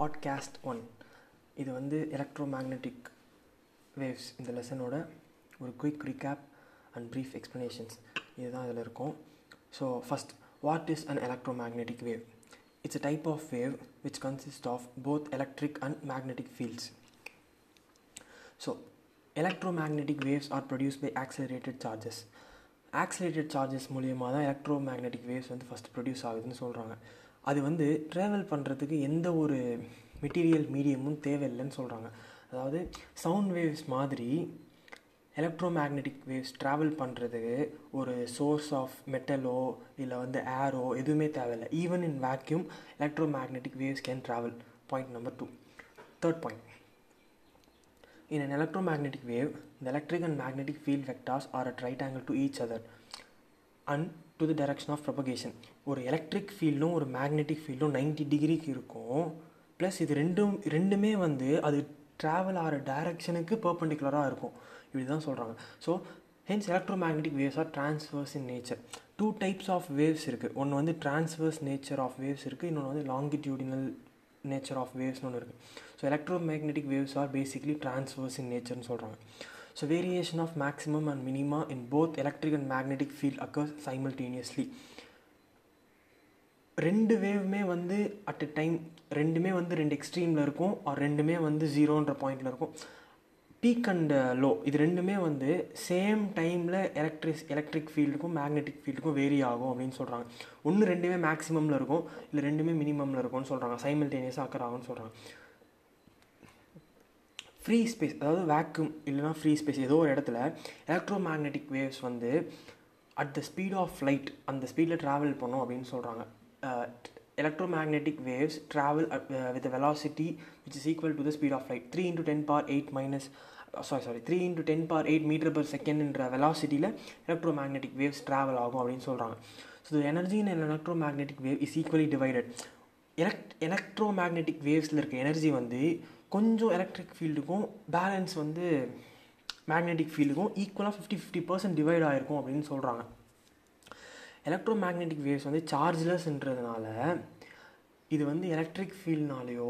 Podcast 1. இது வந்து electromagnetic waves. இந்த லெசனோட ஒரு quick recap and brief explanations இதுதான் இதில் இருக்கும். So first, what is an electromagnetic wave? It's a type of wave which consist of both electric and magnetic fields. So electromagnetic waves are produced by accelerated charges. Accelerated charges மூலியமாக தான் electromagnetic waves வந்து first produce ஆகுதுன்னு சொல்கிறாங்க. அது வந்து travel பண்ணுறதுக்கு எந்த ஒரு மெட்டீரியல் மீடியமும் தேவையில்லைன்னு சொல்கிறாங்க. அதாவது சவுண்ட் வேவ்ஸ் மாதிரி எலக்ட்ரோமேக்னெட்டிக் வேவ்ஸ் ட்ராவல் பண்ணுறதுக்கு ஒரு சோர்ஸ் ஆஃப் மெட்டலோ இல்லை வந்து ஏரோ எதுவுமே தேவையில்லை. Even in vacuum electromagnetic waves can travel. Point number 2. Third point, in an electromagnetic wave, the electric and magnetic field vectors are at right angle to each other and to the direction of propagation. ஒரு electric ஃபீல்டும் ஒரு magnetic ஃபீல்டும் 90 டிகிரிக்கு இருக்கும். Plus இது ரெண்டுமே வந்து அது travel ஆகிற டைரக்ஷனுக்கு பெர்பெண்டிகுலராக இருக்கும். இப்படி தான் சொல்கிறாங்க. So hence electromagnetic waves are transverse in nature. 2 types of waves இருக்குது. ஒன்று வந்து transverse nature of waves இருக்குது, இன்னொன்று வந்து longitudinal nature of waves னு இருக்குது. So electromagnetic waves are basically transverse in nature னு சொல்கிறாங்க. So variation of maximum and minima in both electric and magnetic field occurs simultaneously. ரெண்டு வேவ்மே வந்து அட் எ டைம் ரெண்டுமே வந்து 2 எக்ஸ்ட்ரீமில் இருக்கும். ஆர் ரெண்டுமே வந்து 0ன்ற பாயிண்டில் இருக்கும். பீக் அண்ட் லோ இது ரெண்டுமே வந்து சேம் டைமில் எலக்ட்ரிக் ஃபீல்டுக்கும் மேக்னெட்டிக் ஃபீல்டுக்கும் வேரி ஆகும் அப்படின்னு சொல்கிறாங்க. ஒன்று ரெண்டுமே மேக்ஸிமமில் இருக்கும், இல்லை ரெண்டுமே மினிமமில் இருக்கும்னு சொல்கிறாங்க. சைமல்டேனியஸாக அக்கர் ஆகும்னு சொல்கிறாங்க. ஃப்ரீ ஸ்பேஸ், அதாவது வேக்யூம் இல்லைனா ஃப்ரீ ஸ்பேஸ் ஏதோ ஒரு இடத்துல எலக்ட்ரோமேக்னெட்டிக் வேவ்ஸ் வந்து at the speed of light அந்த ஸ்பீடில் ட்ராவல் பண்ணும் அப்படின்னு சொல்கிறாங்க. electromagnetic waves travel with a velocity which is equal to the speed of light. 3 into 10 power 8 meter per second என்ற velocity-ல electromagnetic waves travel ஆகும் அப்படின்னு சொல்கிறாங்க. So the energy in an electromagnetic wave is equally divided. electromagnetic waves-ல இருக்க energy வந்து கொஞ்சம் electric field-க்கும் balance வந்து magnetic field-க்கும் equal-ஆ 50-50% divide ஆகிருக்கும் அப்படின்னு சொல்கிறாங்க. எலக்ட்ரோமேக்னெட்டிக் வேவ்ஸ் வந்து சார்ஜ்லெஸ்ன்றதுனால இது வந்து எலக்ட்ரிக் ஃபீல்ட்னாலேயோ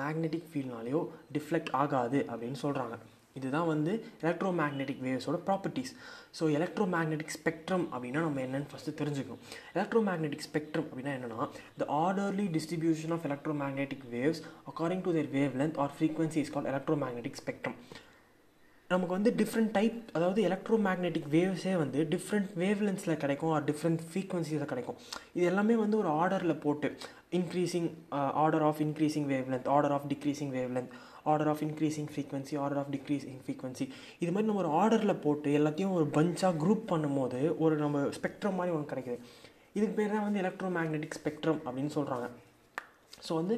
மேக்னெட்டிக் ஃபீல்ட்னாலேயோ டிஃப்ளெக்ட் ஆகாது அப்படின்னு சொல்கிறாங்க. இதுதான் வந்து எலக்ட்ரோமேக்னெட்டிக் வேவ்ஸோட ப்ராப்பர்ட்டிஸ். ஸோ எலக்ட்ரோமேக்னெட்டிக் ஸ்பெக்ட்ரம் அப்படின்னா நம்ம என்னென்னு ஃபஸ்ட்டு தெரிஞ்சுக்கணும். எலக்ட்ரோமேக்னெட்டிக் ஸ்பெக்ட்ரம் அப்படின்னா என்னென்னா, the orderly distribution of electromagnetic waves according to their wave length or frequency is called electromagnetic spectrum. நமக்கு வந்து டிஃப்ரெண்ட் டைப், அதாவது எலக்ட்ரோமேக்னெட்டிக் வேவ்ஸே வந்து டிஃப்ரெண்ட் வேவ்லென்ஸில் கிடைக்கும், ஆர் டிஃப்ரெண்ட் ஃப்ரீக்வன்சிஸில் கிடைக்கும். இது எல்லாமே வந்து ஒரு ஆர்டரில் போட்டு increasing, order of increasing wavelength, order of decreasing wavelength, order of increasing frequency, order of decreasing frequency, இது மாதிரி நம்ம ஒரு ஆர்டரில் போட்டு எல்லாத்தையும் ஒரு பஞ்சாக குரூப் பண்ணும் போது ஒரு நம்ம ஸ்பெக்ட்ரம் மாதிரி ஒன்று கிடைக்குது. இதுக்கு பேர் தான் வந்து எலக்ட்ரோமேக்னெட்டிக் ஸ்பெக்ட்ரம் அப்படின்னு சொல்கிறாங்க. ஸோ வந்து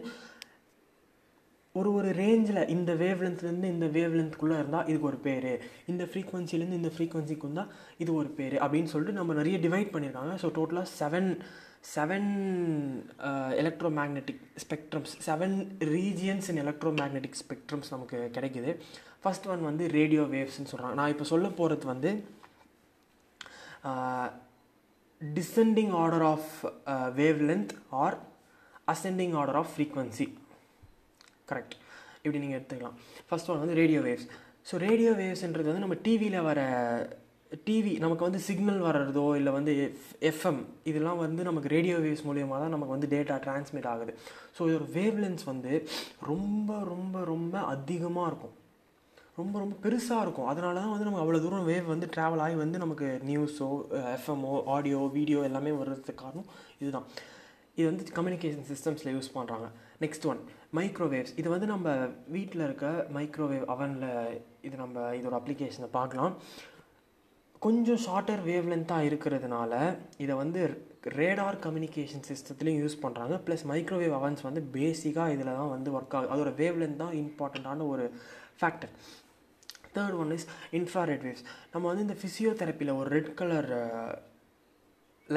ஒரு ரேஞ்சில் இந்த வேவ்லென்த்லேருந்து இந்த வேவ்லென்த்குள்ளே இருந்தால் இதுக்கு ஒரு பேர், இந்த ஃப்ரீக்வன்சிலேருந்து இந்த ஃப்ரீக்வன்சிக்கு இருந்தால் இது ஒரு பேர் அப்படின்னு சொல்லிட்டு நம்ம நிறைய டிவைட் பண்ணியிருக்காங்க. ஸோ டோட்டலாக seven electromagnetic spectrums, 7 regions in electromagnetic spectrums நமக்கு கிடைக்கிது. ஃபஸ்ட் ஒன் வந்து ரேடியோ வேவ்ஸ்ன்னு சொல்கிறாங்க. நான் இப்போ சொல்ல போகிறது வந்து descending order of wavelength or ascending order of frequency. Correct, இப்படி நீங்கள் எடுத்துக்கலாம். ஃபஸ்ட் ஒன் வந்து ரேடியோ வேவ்ஸ். ஸோ ரேடியோ வேவ்ஸ்ன்றது வந்து நம்ம டிவியில் வர டிவி நமக்கு வந்து சிக்னல் வர்றதோ இல்லை வந்து எஃப்எம் இதெல்லாம் வந்து நமக்கு ரேடியோ வேவ்ஸ் மூலியமாக தான் நமக்கு வந்து டேட்டா டிரான்ஸ்மிட் ஆகுது. ஸோ இதோட வேவ்லென்ஸ் வந்து ரொம்ப ரொம்ப ரொம்ப அதிகமாக இருக்கும், ரொம்ப ரொம்ப பெருசாக இருக்கும். அதனால தான் வந்து நமக்கு அவ்வளோ தூரம் வேவ் வந்து ட்ராவல் ஆகி வந்து நமக்கு நியூஸோ எஃப்எம்மோ ஆடியோ வீடியோ எல்லாமே வர்றதுக்கு காரணம் இதுதான். இது வந்து கம்யூனிகேஷன் சிஸ்டம்ஸில் யூஸ் பண்ணுறாங்க. Next one microwaves. இது வந்து நம்ம வீட்டில் இருக்க மைக்ரோவேவ் அவனில் இது நம்ம இதோட அப்ளிகேஷனை பார்க்கலாம். கொஞ்சம் ஷார்ட்டர் வேவ்லென்த்தாக இருக்கிறதுனால இதை வந்து ரேடார் கம்யூனிகேஷன் சிஸ்டத்துலேயும் யூஸ் பண்ணுறாங்க. ப்ளஸ் மைக்ரோவேவ் அவன்ஸ் வந்து பேசிக்காக இதில் தான் வந்து ஒர்க் ஆகுது. அதோட வேவ்லென்த் தான் இம்பார்ட்டண்ட்டான ஒரு factor. Third one is infrared waves. நம்ம வந்து இந்த ஃபிசியோதெரப்பியில் ஒரு ரெட் கலர்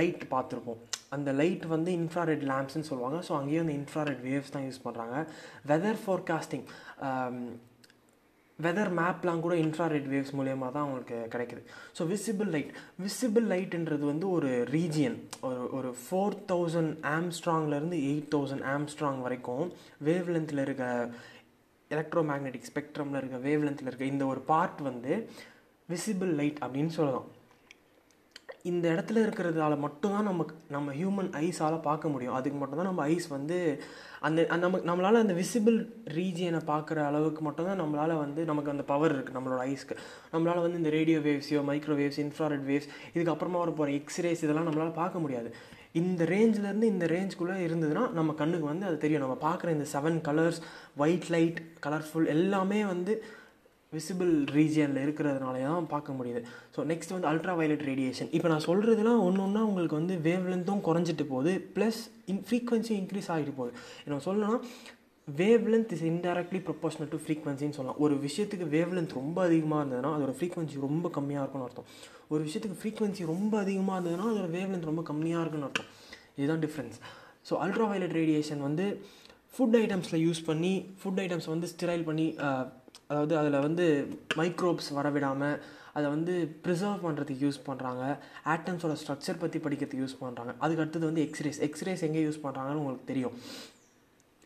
லைட் பார்த்துருப்போம். அந்த லைட் வந்து இன்ஃப்ராரெட் லேம்ப்ஸ்ன்னு சொல்லுவாங்க. ஸோ அங்கேயும் அந்த இன்ஃப்ராரெட் வேவ்ஸ் தான் யூஸ் பண்ணுறாங்க. வெதர் ஃபோர்காஸ்டிங், வெதர் மேப்லாம் கூட இன்ஃப்ராரெட் வேவ்ஸ் மூலயமா தான் அவங்களுக்கு கிடைக்குது. ஸோ விசிபிள் லைட்டுன்றது வந்து ஒரு ரீஜியன், ஒரு 4000 ஆம்ஸ்ட்ராங்லேருந்து 8000 ஆம்ஸ்ட்ராங் வரைக்கும் வேவ் லென்த்தில் இருக்க, எலக்ட்ரோமேக்னெட்டிக் ஸ்பெக்ட்ரமில் இருக்க வேவ் லென்த்தில் இருக்க இந்த ஒரு பார்ட் வந்து விசிபிள் லைட் அப்படின்னு சொல்லலாம். இந்த இடத்துல இருக்கிறதால மட்டும்தான் நம்ம ஹியூமன் ஐஸால் பார்க்க முடியும். அதுக்கு மட்டும்தான் நம்ம ஐஸ் வந்து அந்த நம்மளால் அந்த விசிபிள் ரீஜியனை பார்க்குற அளவுக்கு மட்டும்தான் நமக்கு அந்த பவர் இருக்குது. நம்மளோட ஐஸ்க்கு நம்மளால் வந்து இந்த ரேடியோ வேவ்ஸோ, மைக்ரோவேவ்ஸ், இன்ஃப்ராரெட் வேவ்ஸ், இதுக்கப்புறமா வர போகிற எக்ஸ்ரேஸ், இதெல்லாம் நம்மளால் பார்க்க முடியாது. இந்த ரேஞ்சிலேருந்து இந்த ரேஞ்சுக்குள்ளே இருந்ததுன்னா நம்ம கண்ணுக்கு வந்து அது தெரியும். நம்ம பார்க்குற இந்த 7 கலர்ஸ், ஒயிட் லைட், கலர்ஃபுல் எல்லாமே வந்து விசிபிள் ரீஜியனில் இருக்கிறதுனாலே தான் பார்க்க முடியுது. ஸோ நெக்ஸ்ட் வந்து அல்ட்ரா வயலட் ரேடியேஷன். இப்போ நான் சொல்கிறதுலாம் ஒன்று உங்களுக்கு வந்து வேவ் லென்த்தும் குறைஞ்சிட்டு போகுது, ப்ளஸ் ஃப்ரீக்வன்சியும் இன்க்ரீஸ் ஆகிட்டு போகுது. நம்ம சொல்லணும்னா wave length is indirectly proportional to ஃப்ரீக்வன்சின்னு சொல்லலாம். ஒரு விஷயத்துக்கு வேவ் லென்த் ரொம்ப அதிகமாக இருந்ததுன்னா அதோட ஃப்ரீக்வன்சி ரொம்ப கம்மியாக இருக்குன்னு அர்த்தம். ஒரு விஷயத்துக்கு ஃப்ரீக்வன்சி ரொம்ப அதிகமாக இருந்ததுன்னா அதோட வேவ் லென்த் ரொம்ப கம்மியாக இருக்குன்னு அர்த்தம். இதுதான் difference. So ultraviolet radiation வந்து ஃபுட் ஐட்டம்ஸில் யூஸ் பண்ணி, ஃபுட் ஐட்டம்ஸ் வந்து ஸ்டிரைல் பண்ணி, அதாவது அதில் வந்து மைக்ரோப்ஸ் வரவிடாமல் அதை வந்து ப்ரிசர்வ் பண்ணுறதுக்கு யூஸ் பண்ணுறாங்க. ஆட்டம்ஸோட ஸ்ட்ரக்சர் பற்றி படிக்கிறதுக்கு யூஸ் பண்ணுறாங்க. அதுக்கு அடுத்தது வந்து எக்ஸ்ரேஸ் எங்கே யூஸ் பண்ணுறாங்கன்னு உங்களுக்கு தெரியும்.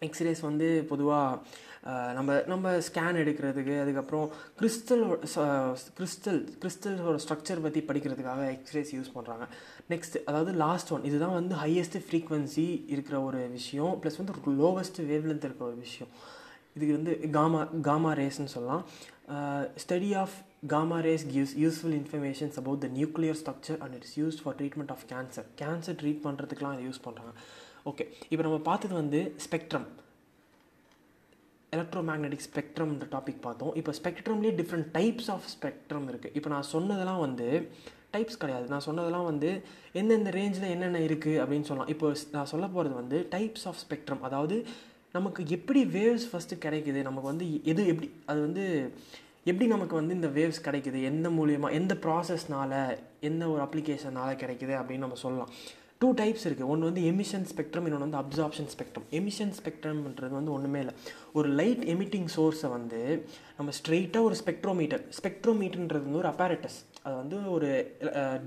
எக்ஸ்ரேஸ் வந்து பொதுவாக நம்ம ஸ்கேன் எடுக்கிறதுக்கு, அதுக்கப்புறம் கிறிஸ்டலோட ஸ்ட்ரக்சர் பற்றி படிக்கிறதுக்காக எக்ஸ்ரேஸ் யூஸ் பண்ணுறாங்க. நெக்ஸ்ட், அதாவது லாஸ்ட் ஒன், இதுதான் வந்து ஹையஸ்ட்டு ஃப்ரீக்வன்சி இருக்கிற ஒரு விஷயம், ப்ளஸ் வந்து ஒரு லோவஸ்ட்டு வேவ்லென்த் இருக்கிற ஒரு விஷயம். இதுக்கு வந்து காமா ரேஸ்ன்னு சொல்லலாம். Study of gamma rays gives useful informations about the nuclear structure and it's use for treatment of cancer treat பண்ணுறதுக்குலாம் அதை யூஸ் பண்ணுறாங்க. ஓகே, இப்போ நம்ம பார்த்தது வந்து ஸ்பெக்ட்ரம், எலக்ட்ரோமேக்னெட்டிக் ஸ்பெக்ட்ரம்ன்ற டாபிக் பார்த்தோம். இப்போ ஸ்பெக்ட்ரம்லேயே டிஃப்ரெண்ட் டைப்ஸ் ஆஃப் ஸ்பெக்ட்ரம் இருக்குது. இப்போ நான் சொன்னதெல்லாம் வந்து டைப்ஸ் கிடையாது. நான் சொன்னதெல்லாம் வந்து எந்தெந்த ரேஞ்சில் என்னென்ன இருக்குது அப்படின்னு சொல்லலாம். இப்போ நான் சொல்ல போகிறது வந்து டைப்ஸ் ஆஃப் ஸ்பெக்ட்ரம், அதாவது நமக்கு எப்படி வேவ்ஸ் ஃபஸ்ட்டு கிடைக்குது, நமக்கு வந்து எப்படி நமக்கு வந்து இந்த வேவ்ஸ் கிடைக்குது, எந்த மூலிமா, எந்த ப்ராசஸ்னால், எந்த ஒரு அப்ளிகேஷனால் கிடைக்குது அப்படின்னு நம்ம சொல்லலாம். 2 டைப்ஸ் இருக்குது. ஒன்று வந்து எமிஷன் ஸ்பெக்ட்ரம், இன்னொன்று வந்து அப்சார்ப்ஷன் ஸ்பெக்ட்ரம். எமிஷன் ஸ்பெக்ட்ரம்ன்றது வந்து ஒன்றுமே இல்லை, ஒரு லைட் எமிட்டிங் சோர்ஸை வந்து நம்ம ஸ்ட்ரெயிட்டாக ஒரு ஸ்பெக்ட்ரோமீட்டர்ன்றது வந்து ஒரு அப்பாரட்டஸ், அது வந்து ஒரு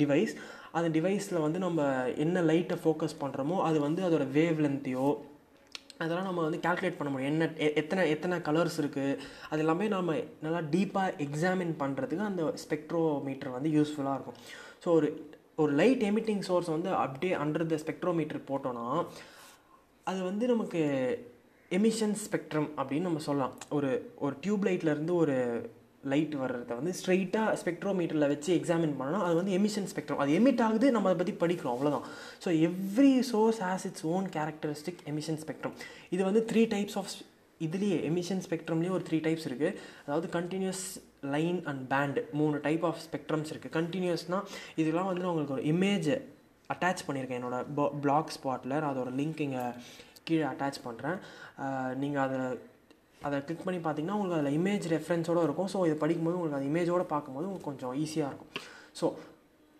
டிவைஸ். அந்த டிவைஸில் வந்து நம்ம என்ன லைட்டை ஃபோக்கஸ் பண்ணுறோமோ அது வந்து அதோட வேவ் லென்த்தையோ அதெல்லாம் நம்ம வந்து கால்குலேட் பண்ண முடியும். என்ன எத்தனை கலர்ஸ் இருக்குது, அது எல்லாமே நம்ம நல்லா டீப்பாக எக்ஸாமின் பண்ணுறதுக்கு அந்த ஸ்பெக்ட்ரோமீட்டர் வந்து யூஸ்ஃபுல்லாக இருக்கும். ஸோ ஒரு லைட் எமிட்டிங் சோர்ஸ் வந்து அப்படியே அண்டர் த ஸ்பெக்ட்ரோமீட்டர் போட்டோன்னா அது வந்து நமக்கு எமிஷன் ஸ்பெக்ட்ரம் அப்படின்னு நம்ம சொல்லலாம். ஒரு டியூப்லைட்லேருந்து ஒரு லைட் வர்றதை வந்து ஸ்ட்ரெயிட்டாக ஸ்பெக்ட்ரோமீட்டரில் வச்சு எக்ஸாமின் பண்ணால் அது வந்து எமிஷன் ஸ்பெக்ட்ரம். அது எமிட் ஆகுது, நம்ம அதை பற்றி படிக்கிறோம், அவ்வளோதான். So every source has its own characteristic emission spectrum. இது வந்து 3 டைப்ஸ் ஆஃப், இதுலேயே எமிஷன் ஸ்பெக்ட்ரம்லேயே ஒரு 3 டைப்ஸ் இருக்குது. அதாவது continuous, line and band, 3 type of spectrums இருக்குது. கண்டினியூஸ்னால் இதெல்லாம் வந்து நான் உங்களுக்கு ஒரு இமேஜை அட்டாச் பண்ணியிருக்கேன் என்னோடய பிளாக் ஸ்பாட்டில். நான் அதோட லிங்க் இங்கே கீழே அட்டாச் பண்ணுறேன். நீங்கள் அதை கிளிக் பண்ணி பார்த்தீங்கன்னா உங்களுக்கு அதில் இமேஜ் ரெஃபரன்ஸோடு இருக்கும். ஸோ இதை படிக்கும்போது உங்களுக்கு அந்த இமேஜோடு பார்க்கும்போது உங்களுக்கு கொஞ்சம் ஈஸியாக இருக்கும். ஸோ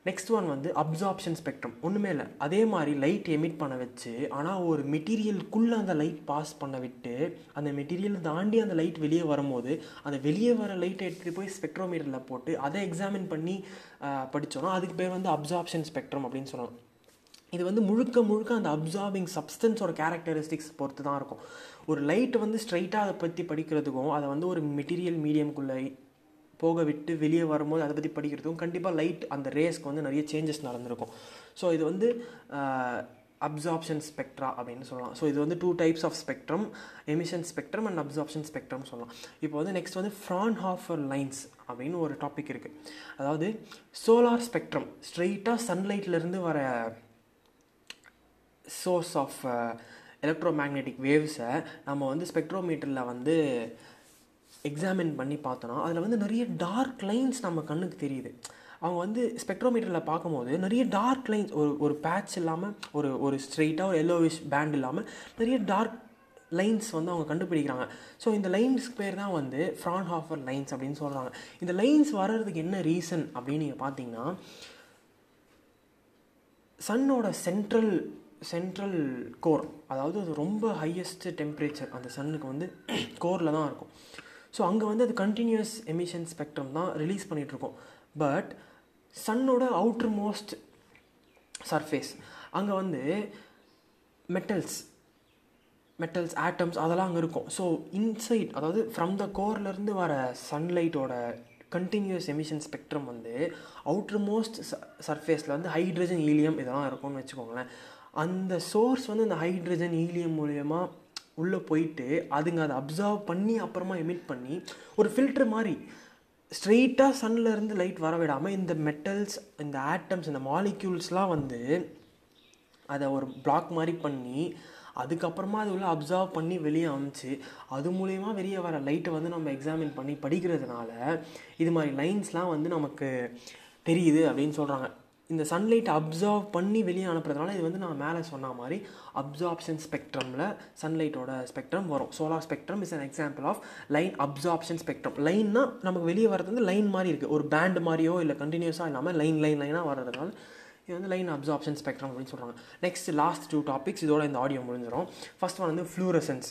நெக்ஸ்ட் ஒன் வந்து அப்சார்ப்ஷன் ஸ்பெக்ட்ரம். ஒன்றுமே இல்லை, அதே மாதிரி லைட் எமிட் பண்ண வச்சு, ஆனால் ஒரு மெட்டீரியலுக்குள்ளே அந்த லைட் பாஸ் பண்ண விட்டு அந்த மெட்டீரியல் தாண்டி அந்த லைட் வெளியே வரும்போது அந்த வெளியே வர லைட்டை எடுத்துகிட்டு போய் ஸ்பெக்ட்ரோமீட்டரில் போட்டு அதை எக்ஸாமின் பண்ணி படித்தோன்னா அதுக்கு பேர் வந்து அப்சார்ப்ஷன் ஸ்பெக்ட்ரம் அப்படின்னு சொல்லலாம். இது வந்து முழுக்க அந்த அப்சார்பிங் சப்ஸ்டன்ஸோட கேரக்டரிஸ்டிக்ஸ் பொறுத்து தான் இருக்கும். ஒரு லைட் வந்து ஸ்ட்ரைட்டாக அதை பற்றி படிக்கிறதுக்கும், அதை வந்து ஒரு மெட்டீரியல் மீடியம்குள்ளே போக விட்டு வெளியே வரும்போது அதை பற்றி படிக்கிறதுக்கும் கண்டிப்பாக லைட் அந்த ரேஸ்க்கு வந்து நிறைய சேஞ்சஸ் நடந்திருக்கும். ஸோ இது வந்து அப்சார்ப்ஷன் ஸ்பெக்ட்ரா அப்படின்னு சொல்லலாம். ஸோ இது வந்து 2 types of spectrum, emission spectrum and absorption spectrum சொல்லலாம். இப்போ வந்து நெக்ஸ்ட் வந்து ஃப்ரான்ஹாஃபர் லைன்ஸ் அப்படின்னு ஒரு டாபிக் இருக்குது. அதாவது சோலார் ஸ்பெக்ட்ரம், ஸ்ட்ரெயிட்டாக சன்லைட்லேருந்து வர சோர்ஸ் ஆஃப் எலக்ட்ரோமேக்னெட்டிக் வேவ்ஸை நம்ம வந்து ஸ்பெக்ட்ரோமீட்டரில் வந்து எக்ஸாமின் பண்ணி பார்த்தோன்னா அதில் வந்து நிறைய டார்க் லைன்ஸ் நம்ம கண்ணுக்கு தெரியுது. அவங்க வந்து ஸ்பெக்ட்ரோமீட்டரில் பார்க்கும்போது நிறைய டார்க் லைன்ஸ், ஒரு பேட்ச் இல்லாமல், ஒரு ஸ்ட்ரெயிட்டாக ஒரு எல்லோவிஷ் பேண்ட் இல்லாமல் நிறைய டார்க் லைன்ஸ் வந்து அவங்க கண்டுபிடிக்கிறாங்க. ஸோ இந்த லைன்ஸ்க்கு பேர் தான் வந்து ஃப்ரான்ஹாஃபர் லைன்ஸ் அப்படின்னு சொல்கிறாங்க. இந்த லைன்ஸ் வர்றதுக்கு என்ன ரீசன் அப்படின்னு நீங்கள் பார்த்தீங்கன்னா, சன்னோட சென்ட்ரல் கோர், அதாவது அது ரொம்ப ஹையஸ்ட்டு டெம்பரேச்சர் அந்த சன்னுக்கு வந்து கோரில் தான் இருக்கும். ஸோ அங்கே வந்து அது கண்டினியூஸ் எமிஷன் ஸ்பெக்ட்ரம் தான் ரிலீஸ் பண்ணிகிட்ருக்கோம். பட் சன்னோட அவுட்ரு மோஸ்ட் சர்ஃபேஸ் அங்கே வந்து மெட்டல்ஸ் ஆட்டம்ஸ் அதெல்லாம் அங்கே இருக்கும். ஸோ இன்சைட், அதாவது ஃப்ரம் த கோர்லேருந்து வர சன்லைட்டோட கண்டினியூஸ் எமிஷன் ஸ்பெக்ட்ரம் வந்து அவுட்ரு மோஸ்ட் சர்ஃபேஸில் வந்து ஹைட்ரஜன் ஹீலியம் இதெல்லாம் இருக்கும்னு வச்சுக்கோங்களேன். அந்த சோர்ஸ் வந்து இந்த ஹைட்ரஜன் ஹீலியம் மூலயமா உள்ளே போயிட்டு அதுங்க அதை அப்சர்வ் பண்ணி அப்புறமா எமிட் பண்ணி ஒரு ஃபில்ட்ரு மாதிரி ஸ்ட்ரெயிட்டாக சன்லேருந்து லைட் வர விடாமல் இந்த மெட்டல்ஸ், இந்த ஆட்டம்ஸ், இந்த மாலிக்யூல்ஸ்லாம் வந்து அதை ஒரு பிளாக் மாதிரி பண்ணி அதுக்கப்புறமா அது உள்ள அப்சர்வ் பண்ணி வெளியே அமிச்சு அது மூலயமா வெளியே வர லைட்டை வந்து நம்ம எக்ஸாமின் பண்ணி படிக்கிறதுனால இது மாதிரி லைன்ஸ்லாம் வந்து நமக்கு தெரியுது அப்படின்னு சொல்கிறாங்க. இந்த சன்லைட்டை அப்சர்வ் பண்ணி வெளியே அனுப்புறதுனால இது வந்து நான் மேலே சொன்ன மாதிரி அப்சார்ப்ஷன் ஸ்பெக்ட்ரமில் சன்லைட்டோட ஸ்பெக்ட்ரம் வரும். Solar spectrum is an example of line absorption spectrum. லைன்னா நமக்கு வெளியே வர்றது வந்து லைன் மாதிரி இருக்குது, ஒரு பேண்ட் மாதிரியோ இல்லை கண்டினியூஸாக இல்லாமல் லைன் லைன் லைனாக வர்றதுனால இது வந்து லைன் அப்சார்ப்ஷன் ஸ்பெக்ட்ரம் அப்படின்னு சொல்கிறாங்க. நெக்ஸ்ட் லாஸ்ட் 2 டாபிக்ஸ் இதோட இந்த ஆடியோ முடிஞ்சிடும். ஃபர்ஸ்ட் ஒன் வந்து ஃப்ளூரசன்ஸ்,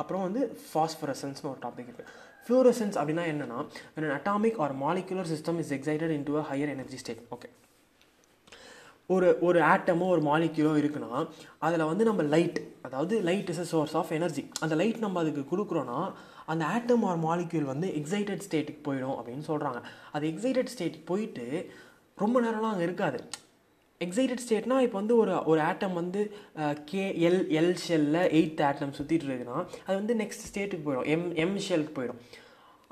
அப்புறம் வந்து ஃபாஸ்ஃபரசன்ஸ்னு ஒரு டாபிக் இருக்குது. ஃப்ளூரசன்ஸ் அப்படின்னா என்னென்னா, when an atomic or molecular system is excited into a higher energy state. Okay, ஒரு ஆட்டமோ ஒரு மாலிக்யூலோ இருக்குன்னா அதில் வந்து நம்ம லைட், அதாவது light is a source of energy, அந்த லைட் நம்ம அதுக்கு கொடுக்குறோன்னா அந்த ஆட்டம் ஒரு மாலிக்யூல் வந்து எக்ஸைட்டட் ஸ்டேட்டுக்கு போயிடும் அப்படின்னு சொல்கிறாங்க. அது எக்ஸைட்டட் ஸ்டேட்டுக்கு போயிட்டு ரொம்ப நேரம்லாம் அங்கே இருக்காது. எக்ஸைட்டட் ஸ்டேட்னால் இப்போ வந்து ஒரு ஆட்டம் வந்து KL ஷெல்லில் 8th ஆட்டம் சுற்றிட்டு இருக்குன்னா அது வந்து நெக்ஸ்ட் ஸ்டேட்டுக்கு போயிடும், எம் ஷெல்லுக்கு போயிடும்.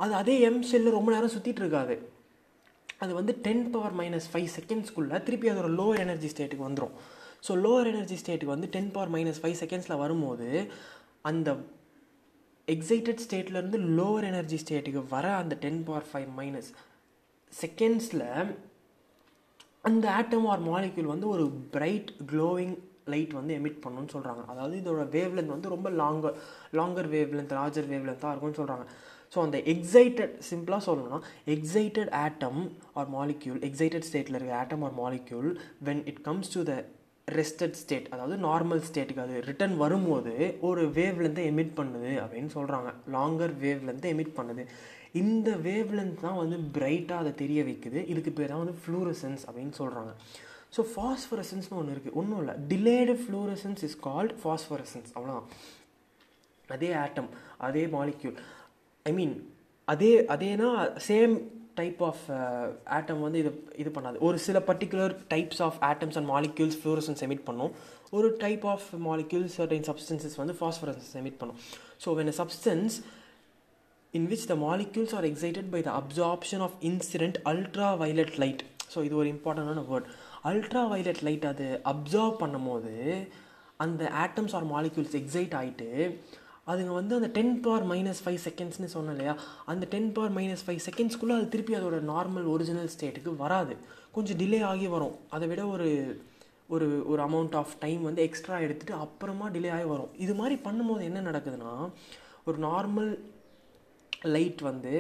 அது அதே எம் ஷெல்லு ரொம்ப நேரம் சுற்றிட்டு இருக்காது, அது வந்து 10⁻⁵ செகண்ட்ஸ்க்குள்ளே திருப்பி அது ஒரு லோவர் எனர்ஜி ஸ்டேட்டுக்கு வந்துடும். ஸோ லோவர் எனர்ஜி ஸ்டேட்டுக்கு வந்து 10⁻⁵ செகண்ட்ஸில் வரும்போது அந்த எக்ஸைட்டட் ஸ்டேட்லேருந்து லோவர் எனர்ஜி ஸ்டேட்டுக்கு வர அந்த 10⁻⁵ செகண்ட்ஸில் அந்த ஆட்டம் ஆர் மாலிக்யூல் வந்து ஒரு பிரைட் க்ளோவிங் லைட் வந்து எமிட் பண்ணணும்னு சொல்கிறாங்க. அதாவது இதோட வேவ் லென்த் வந்து ரொம்ப longer wave length, larger wave லென்த்தாக இருக்கும்னு சொல்கிறாங்க. ஸோ அந்த எக்ஸைட்டட், சிம்பிளாக சொல்லணும்னா excited atom or molecule, excited ஸ்டேட்டில் இருக்கிற atom or molecule when it comes to the rested state, அதாவது நார்மல் ஸ்டேட்டுக்கு அது ரிட்டர்ன் வரும்போது ஒரு வேவ் லென்த்தை எமிட் பண்ணுது அப்படின்னு சொல்கிறாங்க. லாங்கர் வேவ் லென்த்தை எமிட் பண்ணுது. இந்த வேவ் லென்த் தான் வந்து பிரைட்டாக அதை தெரிய வைக்குது. இதுக்கு பேர் தான் வந்து ஃப்ளூரசன்ஸ் அப்படின்னு சொல்கிறாங்க. ஸோ ஃபாஸ்ஃபரசன்ஸ்னு ஒன்று இருக்குது, ஒன்றும் இல்லை, delayed fluorescence is called phosphorescence. அவ்வளோதான். அதே ஆட்டம், அதே மாலிக்யூல், ஐ மீன் அதேனா சேம் டைப் ஆஃப் ஆட்டம் வந்து இது பண்ணாது. ஒரு சில particular types of atoms and molecules fluorescence emit பண்ணும், ஒரு type of molecules certain substances வந்து ஃபாஸ்ஃபரசன்ஸ் எமிட் பண்ணும். So when a substance in which the molecules are excited by the absorption of incident ultraviolet light, so இது ஒரு இம்பார்ட்டண்டான word, ultraviolet light அது absorb பண்ணும் போது அந்த ஆட்டம்ஸ் ஆர் மாலிக்யூல்ஸ் எக்ஸைட் ஆகிட்டு அதுங்க வந்து அந்த 10⁻⁵ செகண்ட்ஸ்னு சொன்னேன் இல்லையா, அந்த 10⁻⁵ செகண்ட்ஸ்க்குள்ளே அது திருப்பி அதோட நார்மல் ஒரிஜினல் ஸ்டேட்டுக்கு வராது, கொஞ்சம் டிலே ஆகி வரும். அதை விட ஒரு அமௌண்ட் ஆஃப் டைம் வந்து எக்ஸ்ட்ரா எடுத்துகிட்டு அப்புறமா டிலே ஆகி வரும். இது மாதிரி பண்ணும்போது என்ன நடக்குதுன்னா, ஒரு நார்மல் லைட் வந்து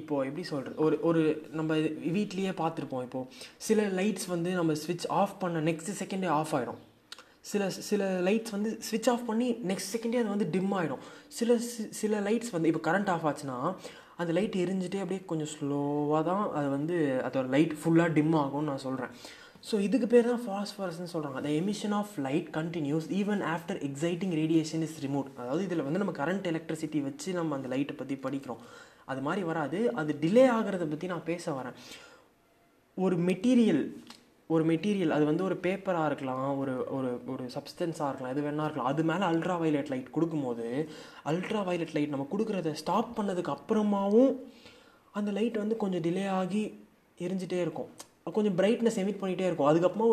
இப்போது எப்படி சொல்கிறது, ஒரு நம்ம வீட்லேயே பார்த்துருப்போம், இப்போது சில லைட்ஸ் வந்து நம்ம ஸ்விட்ச் ஆஃப் பண்ண நெக்ஸ்ட் செகண்டே ஆஃப் ஆகிடும், சில லைட்ஸ் வந்து ஸ்விட்ச் ஆஃப் பண்ணி நெக்ஸ்ட் செகண்டே அது வந்து டிம் ஆகிடும், சில லைட்ஸ் வந்து இப்போ கரண்ட் ஆஃப் ஆச்சுன்னா அந்த லைட் எரிஞ்சிட்டே அப்படியே கொஞ்சம் ஸ்லோவாக தான் அது வந்து அதோட லைட் ஃபுல்லாக டிம் ஆகும்னு நான் சொல்கிறேன். ஸோ இதுக்கு பேர் தான் ஃபாஸ்ஃபரஸ்ன்னு சொல்கிறாங்க. The emission of light continues even after exciting radiation is removed. அதாவது இதில் வந்து நம்ம கரண்ட் எலக்ட்ரிசிட்டி வச்சு நம்ம அந்த லைட்டை பற்றி படிக்கிறோம், அது மாதிரி வராது, அது டிலே ஆகிறத பற்றி நான் பேச வரேன். ஒரு மெட்டீரியல் அது வந்து ஒரு பேப்பராக இருக்கலாம், ஒரு சப்ஸ்டன்ஸாக இருக்கலாம், எது வேணா இருக்கலாம், அது மேலே அல்ட்ராவைலட் லைட் கொடுக்கும்போது அல்ட்ராவைலட் லைட் நம்ம கொடுக்குறத ஸ்டாப் பண்ணதுக்கு அப்புறமாவும் அந்த லைட் வந்து கொஞ்சம் டிலே ஆகி எரிஞ்சிட்டே இருக்கும், கொஞ்சம் பிரைட்னஸ் எமிட் பண்ணிகிட்டே இருக்கும், அதுக்கப்புறமா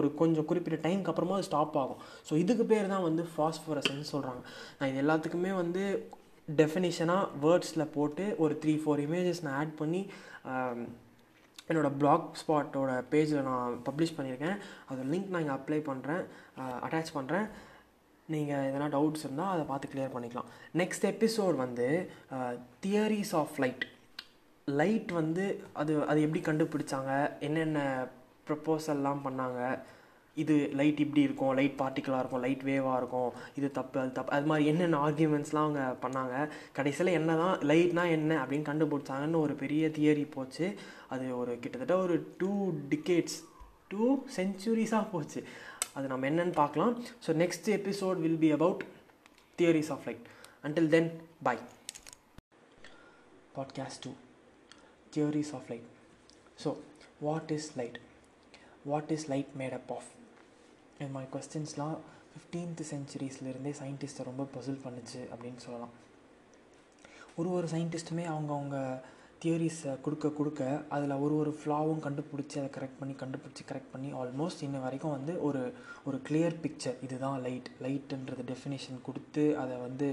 ஒரு கொஞ்சம் குறிப்பிட்ட டைமுக்கு அப்புறமா அது ஸ்டாப் ஆகும். ஸோ இதுக்கு பேர் தான் வந்து ஃபாஸ்ஃபரஸ்ன்னு சொல்கிறாங்க. நான் இது எல்லாத்துக்குமே வந்து டெஃபினிஷனாக வேர்ட்ஸில் போட்டு ஒரு 3-4 இமேஜஸ் நான் ஆட் பண்ணி என்னோடய பிளாக் ஸ்பாட்டோட பேஜில் நான் பப்ளிஷ் பண்ணியிருக்கேன். அதோட லிங்க் நான் இங்கே அட்டாச் பண்ணுறேன். நீங்கள் எதனா டவுட்ஸ் இருந்தால் அதை பார்த்து கிளியர் பண்ணிக்கலாம். நெக்ஸ்ட் எபிசோட் வந்து தியரிஸ் ஆஃப் லைட் வந்து அது எப்படி கண்டுபிடிச்சாங்க, என்னென்ன ப்ரப்போசல்லாம் பண்ணாங்க, இது லைட் இப்படி இருக்கும், லைட் பார்ட்டிக்கலாக இருக்கும், லைட் வேவாக இருக்கும், இது தப்பு அது தப்பு, அது மாதிரி என்னென்ன ஆர்கியூமெண்ட்ஸ்லாம் அவங்க பண்ணாங்க. கடைசியில் என்ன தான் லைட்னா என்ன அப்படின்னு கண்டுபிடிச்சாங்கன்னு ஒரு பெரிய தியரி போச்சு. அது ஒரு கிட்டத்தட்ட ஒரு 2 சென்ச்சுரிஸாக போச்சு. அது நம்ம என்னென்னு பார்க்கலாம். So next episode will be about theories of light. Until then bye. Podcast 2, theories of light. So, what is light? What is light made up of? And my questions la 15th centuries la irundhe scientists romba puzzle pannuchu appdin solalam. Oru scientistume avanga theories kuduka adula oru flaw kandupidichi adha correct panni almost inna varaikum vande oru clear picture idhaan light endra definition kuduthu adha vande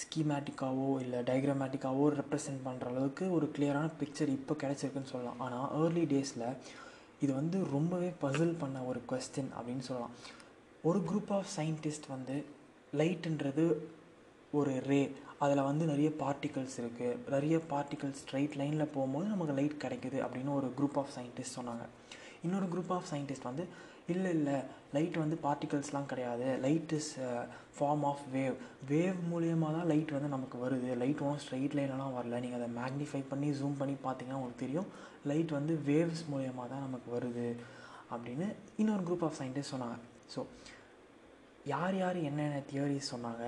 ஸ்கீமேட்டிக்காவோ இல்லை டைக்ராமேட்டிக்காவோ represent பண்ணுற அளவுக்கு ஒரு கிளியரான picture இப்போ கிடச்சிருக்குன்னு சொல்லலாம். ஆனால் ஏர்லி டேஸில் இது வந்து ரொம்பவே பசில் பண்ண ஒரு கொஸ்டின் அப்படின்னு சொல்லலாம். ஒரு குரூப் ஆஃப் சயின்டிஸ்ட் வந்து லைட்டுன்றது ஒரு ரே, அதில் வந்து நிறைய பார்ட்டிகல்ஸ் இருக்குது, நிறைய பார்ட்டிகல்ஸ் ஸ்ட்ரைட் லைனில் போகும்போது நமக்கு லைட் கிடைக்குது அப்படின்னு ஒரு குரூப் ஆஃப் சயின்டிஸ்ட் சொன்னாங்க. இன்னொரு குரூப் ஆஃப் சயின்டிஸ்ட் வந்து இல்லை லைட் வந்து பார்ட்டிகல்ஸ்லாம் கிடையாது, light is form of wave மூலியமாக தான் லைட் வந்து நமக்கு வருது, லைட் ஒன்றும் ஸ்ட்ரெயிட் லைன்லாம் வரல, நீங்கள் அதை மேக்னிஃபை பண்ணி ஜூம் பண்ணி பார்த்தீங்கன்னா உங்களுக்கு தெரியும் லைட் வந்து வேவ்ஸ் மூலியமாக தான் நமக்கு வருது அப்படின்னு இன்னொரு குரூப் ஆஃப் சயின்டிஸ்ட் சொன்னாங்க. ஸோ யார் என்னென்ன தியரிஸ் சொன்னாங்க,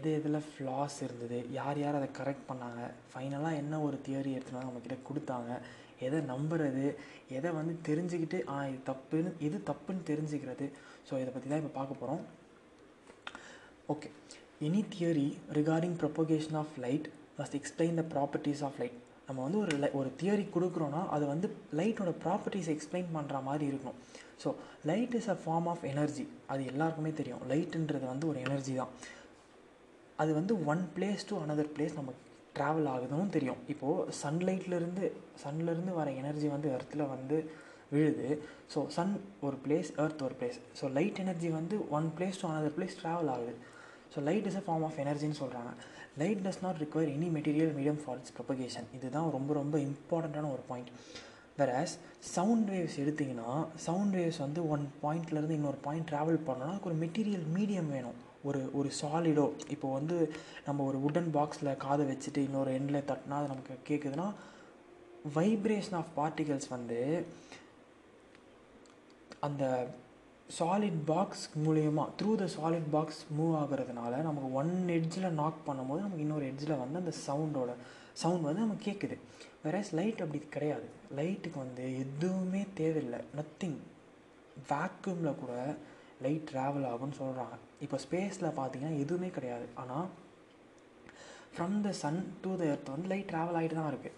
எதில் ஃப்ளாஸ் இருந்தது, யார் அதை கரெக்ட் பண்ணாங்க, ஃபைனலாக என்ன ஒரு தியரி எடுத்துனா நம்மக்கிட்ட கொடுத்தாங்க, எதை நம்புறது, எதை வந்து தெரிஞ்சுக்கிட்டு இது தப்புன்னு தெரிஞ்சுக்கிறது. ஸோ இதை பற்றி தான் இப்போ பார்க்க போகிறோம். Okay, any theory regarding propagation of light must explain the properties of light. நம்ம வந்து ஒரு தியரி கொடுக்குறோன்னா அது வந்து லைட்டோட ப்ராப்பர்ட்டிஸ் எக்ஸ்பிளைன் பண்ணுற மாதிரி இருக்கணும். So light is a form of energy, அது எல்லாருக்குமே தெரியும். லைட்டுன்றது வந்து ஒரு எனர்ஜி தான், அது வந்து one place to another place நம்ம ட்ராவல் ஆகுதுன்னு தெரியும். இப்போது சன்லேருந்து வர எனர்ஜி வந்து எர்த்தில் வந்து விழுது. ஸோ சன் ஒரு பிளேஸ், எர்த் ஒரு பிளேஸ். ஸோ லைட் எனர்ஜி வந்து one place to another place travel ஆகுது. So light is a form of எனர்ஜின்னு சொல்கிறாங்க. Light does not require any material medium for its propagation. இதுதான் ரொம்ப ரொம்ப இம்பார்ட்டண்ட்டான ஒரு பாயிண்ட். வேறஸ் சவுண்ட் வேவ்ஸ் எடுத்திங்கன்னா, சவுண்ட் வேவ்ஸ் வந்து ஒன் பாயிண்ட்லேருந்து இன்னொரு பாயிண்ட் ட்ராவல் பண்ணோன்னா அதுக்கு ஒரு மெட்டீரியல் மீடியம் வேணும், ஒரு சாலிடோ. இப்போ வந்து நம்ம ஒரு வுடன் பாக்ஸில் காதை வச்சுட்டு இன்னொரு எண்டில் தட்டினா அது நமக்கு கேட்குதுன்னா, வைப்ரேஷன் ஆஃப் பார்ட்டிகல்ஸ் வந்து அந்த சாலிட் பாக்ஸ் மூலயமா through the solid box move ஆகுறதுனால நமக்கு ஒன் எட்ஜில் நாக் பண்ணும்போது நமக்கு இன்னொரு எட்ஜில் வந்து அந்த சவுண்ட் வந்து நமக்கு கேட்குது. வேறஸ் லைட் அப்படி கிடையாது. லைட்டுக்கு வந்து எதுவுமே தேவையில்லை, நத்திங். வேக்யூமில் கூட லைட் ட்ராவல் ஆகும்னு சொல்கிறாங்க. இப்போ ஸ்பேஸில் பார்த்தீங்கன்னா எதுவுமே கிடையாது, ஆனால் from the sun to the earth வந்து லைட் ட்ராவல் ஆகிட்டு தான் இருக்குது.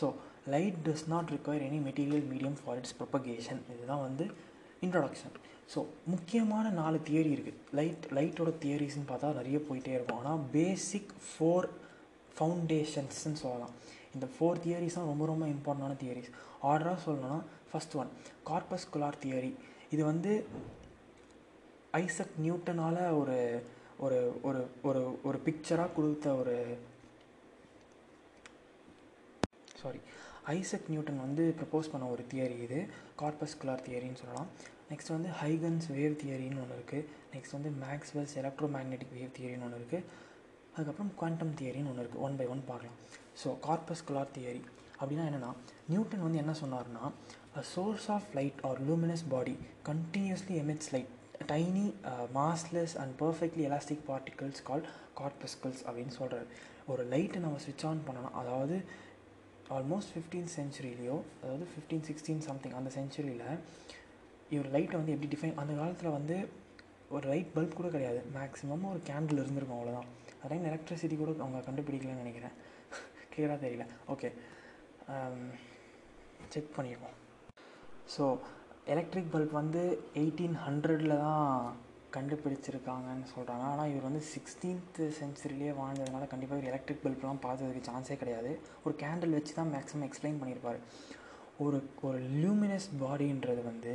So light does not require any material medium for its propagation. இதுதான் வந்து இன்ட்ரடக்ஷன். ஸோ முக்கியமான 4 தியரி இருக்குது. லைட்டோட தியரிஸ்ன்னு பார்த்தா நிறைய போயிட்டே இருக்கும், ஆனால் பேசிக் 4 ஃபவுண்டேஷன்ஸ்ன்னு சொல்லலாம். இந்த 4 தியரிஸ் தான் ரொம்ப ரொம்ப இம்பார்ட்டண்டான தியரிஸ். ஆர்டராக சொல்லணும்னா, ஃபர்ஸ்ட் ஒன் கார்பஸ்குலார் தியரி. இது வந்து ஐசக் நியூட்டனால் ஒரு ஒரு ஒரு ஒரு ஒரு பிக்சராக கொடுத்த ஒரு சாரி ஐசக் நியூட்டன் வந்து ப்ரப்போஸ் பண்ண ஒரு தியரி. இது கார்பஸ்குலார் தியரின்னு சொல்லலாம். நெக்ஸ்ட் வந்து ஹைகன்ஸ் வேவ் தியரின்னு ஒன்று இருக்குது. நெக்ஸ்ட் வந்து மேக்ஸ்வெல்ஸ் எலக்ட்ரோமேக்னெட்டிக் வேவ் தியரின்னு ஒன்று இருக்குது. அதுக்கப்புறம் குவாண்டம் தியரின்னு ஒன்று இருக்குது. ஒன் பை ஒன் பார்க்கலாம். ஸோ கார்பஸ்குலார் தியரி அப்படின்னா என்னென்னா, நியூட்டன் வந்து என்ன சொன்னார்னா, a source of light or luminous body continuously emits light, tiny, massless and perfectly elastic particles called corpuscles அப்படின்னு சொல்கிறாரு. ஒரு லைட்டை நம்ம ஸ்விட்ச் ஆன் பண்ணணும், அதாவது ஆல்மோஸ்ட் 15th century, அதாவது 1516 சம்திங் அந்த செஞ்சுரியில் இவர் லைட்டை வந்து எப்படி டிஃபைன், அந்த காலத்தில் வந்து ஒரு லைட் பல்ப் கூட கிடையாது, மேக்ஸிமம் ஒரு கேண்டில் இருந்திருக்கும், அவ்வளோதான். அதே எலக்ட்ரிசிட்டி கூட அவங்க கண்டுபிடிக்கலன்னு நினைக்கிறேன், கிளியராக தெரியல. ஓகே, செக் பண்ணிடுவோம். ஸோ எலக்ட்ரிக் பல்ப் வந்து 1800 தான் கண்டுபிடிச்சிருக்காங்கன்னு சொல்கிறாங்க. ஆனால் இவர் வந்து 16th century வாழ்ந்ததுனால கண்டிப்பாக இவர் எலக்ட்ரிக் பல்ப்லாம் பார்த்ததுக்கு சான்ஸே கிடையாது. ஒரு கேண்டில் வச்சு தான் மேக்ஸிமம் எக்ஸ்பிளைன் பண்ணியிருப்பார். ஒரு லூமினஸ் பாடின்றது வந்து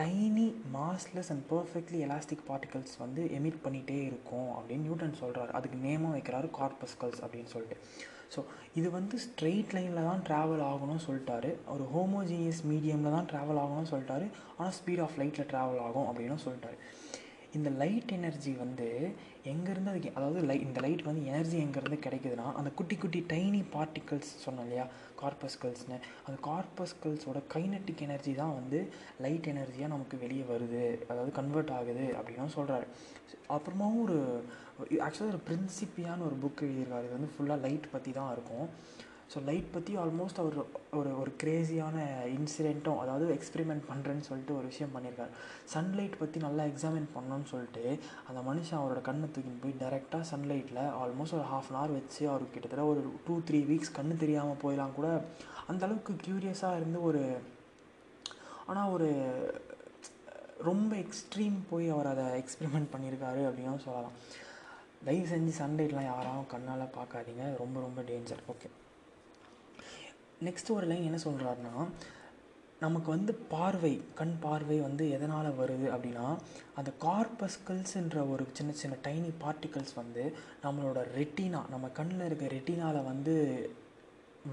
tiny massless and perfectly elastic particles வந்து எமிட் பண்ணிகிட்டே இருக்கும் அப்படின்னு நியூட்டன் சொல்கிறார். அதுக்கு நேமாக வைக்கிறாரு கார்பஸ்கல்ஸ் அப்படின்னு சொல்லிட்டு. ஸோ இது வந்து ஸ்ட்ரெயிட் லைனில் தான் ட்ராவல் ஆகணும்னு சொல்லிட்டாரு, ஒரு ஹோமோஜீனியஸ் மீடியமில் தான் ட்ராவல் ஆகணும்னு சொல்லிட்டாரு, ஆனால் ஸ்பீட் ஆஃப் லைட்டில் ட்ராவல் ஆகும் அப்படின்னு சொல்லிட்டாரு. இந்த லைட் எனர்ஜி வந்து எங்கேருந்து அதுக்கு, அதாவது இந்த லைட் வந்து எனர்ஜி எங்கேருந்து கிடைக்குதுன்னா அந்த குட்டி குட்டி டைனி பார்ட்டிகல்ஸ் சொன்னோம் இல்லையா கார்பஸ்கல்ஸ்னு, அந்த கார்பஸ்கல்ஸோட கைனட்டிக் எனர்ஜி தான் வந்து லைட் எனர்ஜியாக நமக்கு வெளியே வருது, அதாவது கன்வெர்ட் ஆகுது அப்படின்னு சொல்கிறாரு. அப்புறமாவும் ஒரு ஆக்சுவலாக ஒரு பிரின்சிப்பியான்னு ஒரு புக் எழுதியிருக்காரு. இது வந்து ஃபுல்லாக லைட் பற்றி தான் இருக்கும். ஸோ லைட் பற்றி ஆல்மோஸ்ட் அவர் ஒரு ஒரு கிரேஸியான இன்சிடெண்ட்டும், அதாவது எக்ஸ்பெரிமெண்ட் பண்ணுறேன்னு சொல்லிட்டு ஒரு விஷயம் பண்ணியிருக்காரு. சன்லைட் பற்றி நல்லா எக்ஸாமின் பண்ணணும்னு சொல்லிட்டு அந்த மனுஷன் அவரோட கண்ணை தூக்கின்னு போய் டேரெக்டாக சன்லைட்டில் ஆல்மோஸ்ட் ஒரு ஹாஃப் அன் ஹவர் வச்சு அவருக்கு கிட்டத்தட்ட ஒரு 2-3 வீக்ஸ் கண்ணு தெரியாமல் போயிடலாம் கூட, அந்தளவுக்கு க்யூரியஸாக இருந்து ஒரு, ஆனால் ஒரு ரொம்ப எக்ஸ்ட்ரீம் போய் அவர் அதை எக்ஸ்பெரிமெண்ட் பண்ணியிருக்காரு அப்படின்னு சொல்லலாம். தயவு செஞ்சு சன்லைட்லாம் யாராலும் கண்ணால் பார்க்காதீங்க, ரொம்ப ரொம்ப டேஞ்சர். ஓகே, நெக்ஸ்ட் ஒரு லைன் என்ன சொல்கிறாருன்னா, நமக்கு வந்து பார்வை, கண் பார்வை வந்து எதனால் வருது அப்படின்னா, அந்த கார்பஸ்கல்ஸுன்ற ஒரு சின்ன சின்ன டைனி பார்ட்டிகல்ஸ் வந்து நம்மளோட ரெட்டினா, நம்ம கண்ணில் இருக்க ரெட்டினாவில் வந்து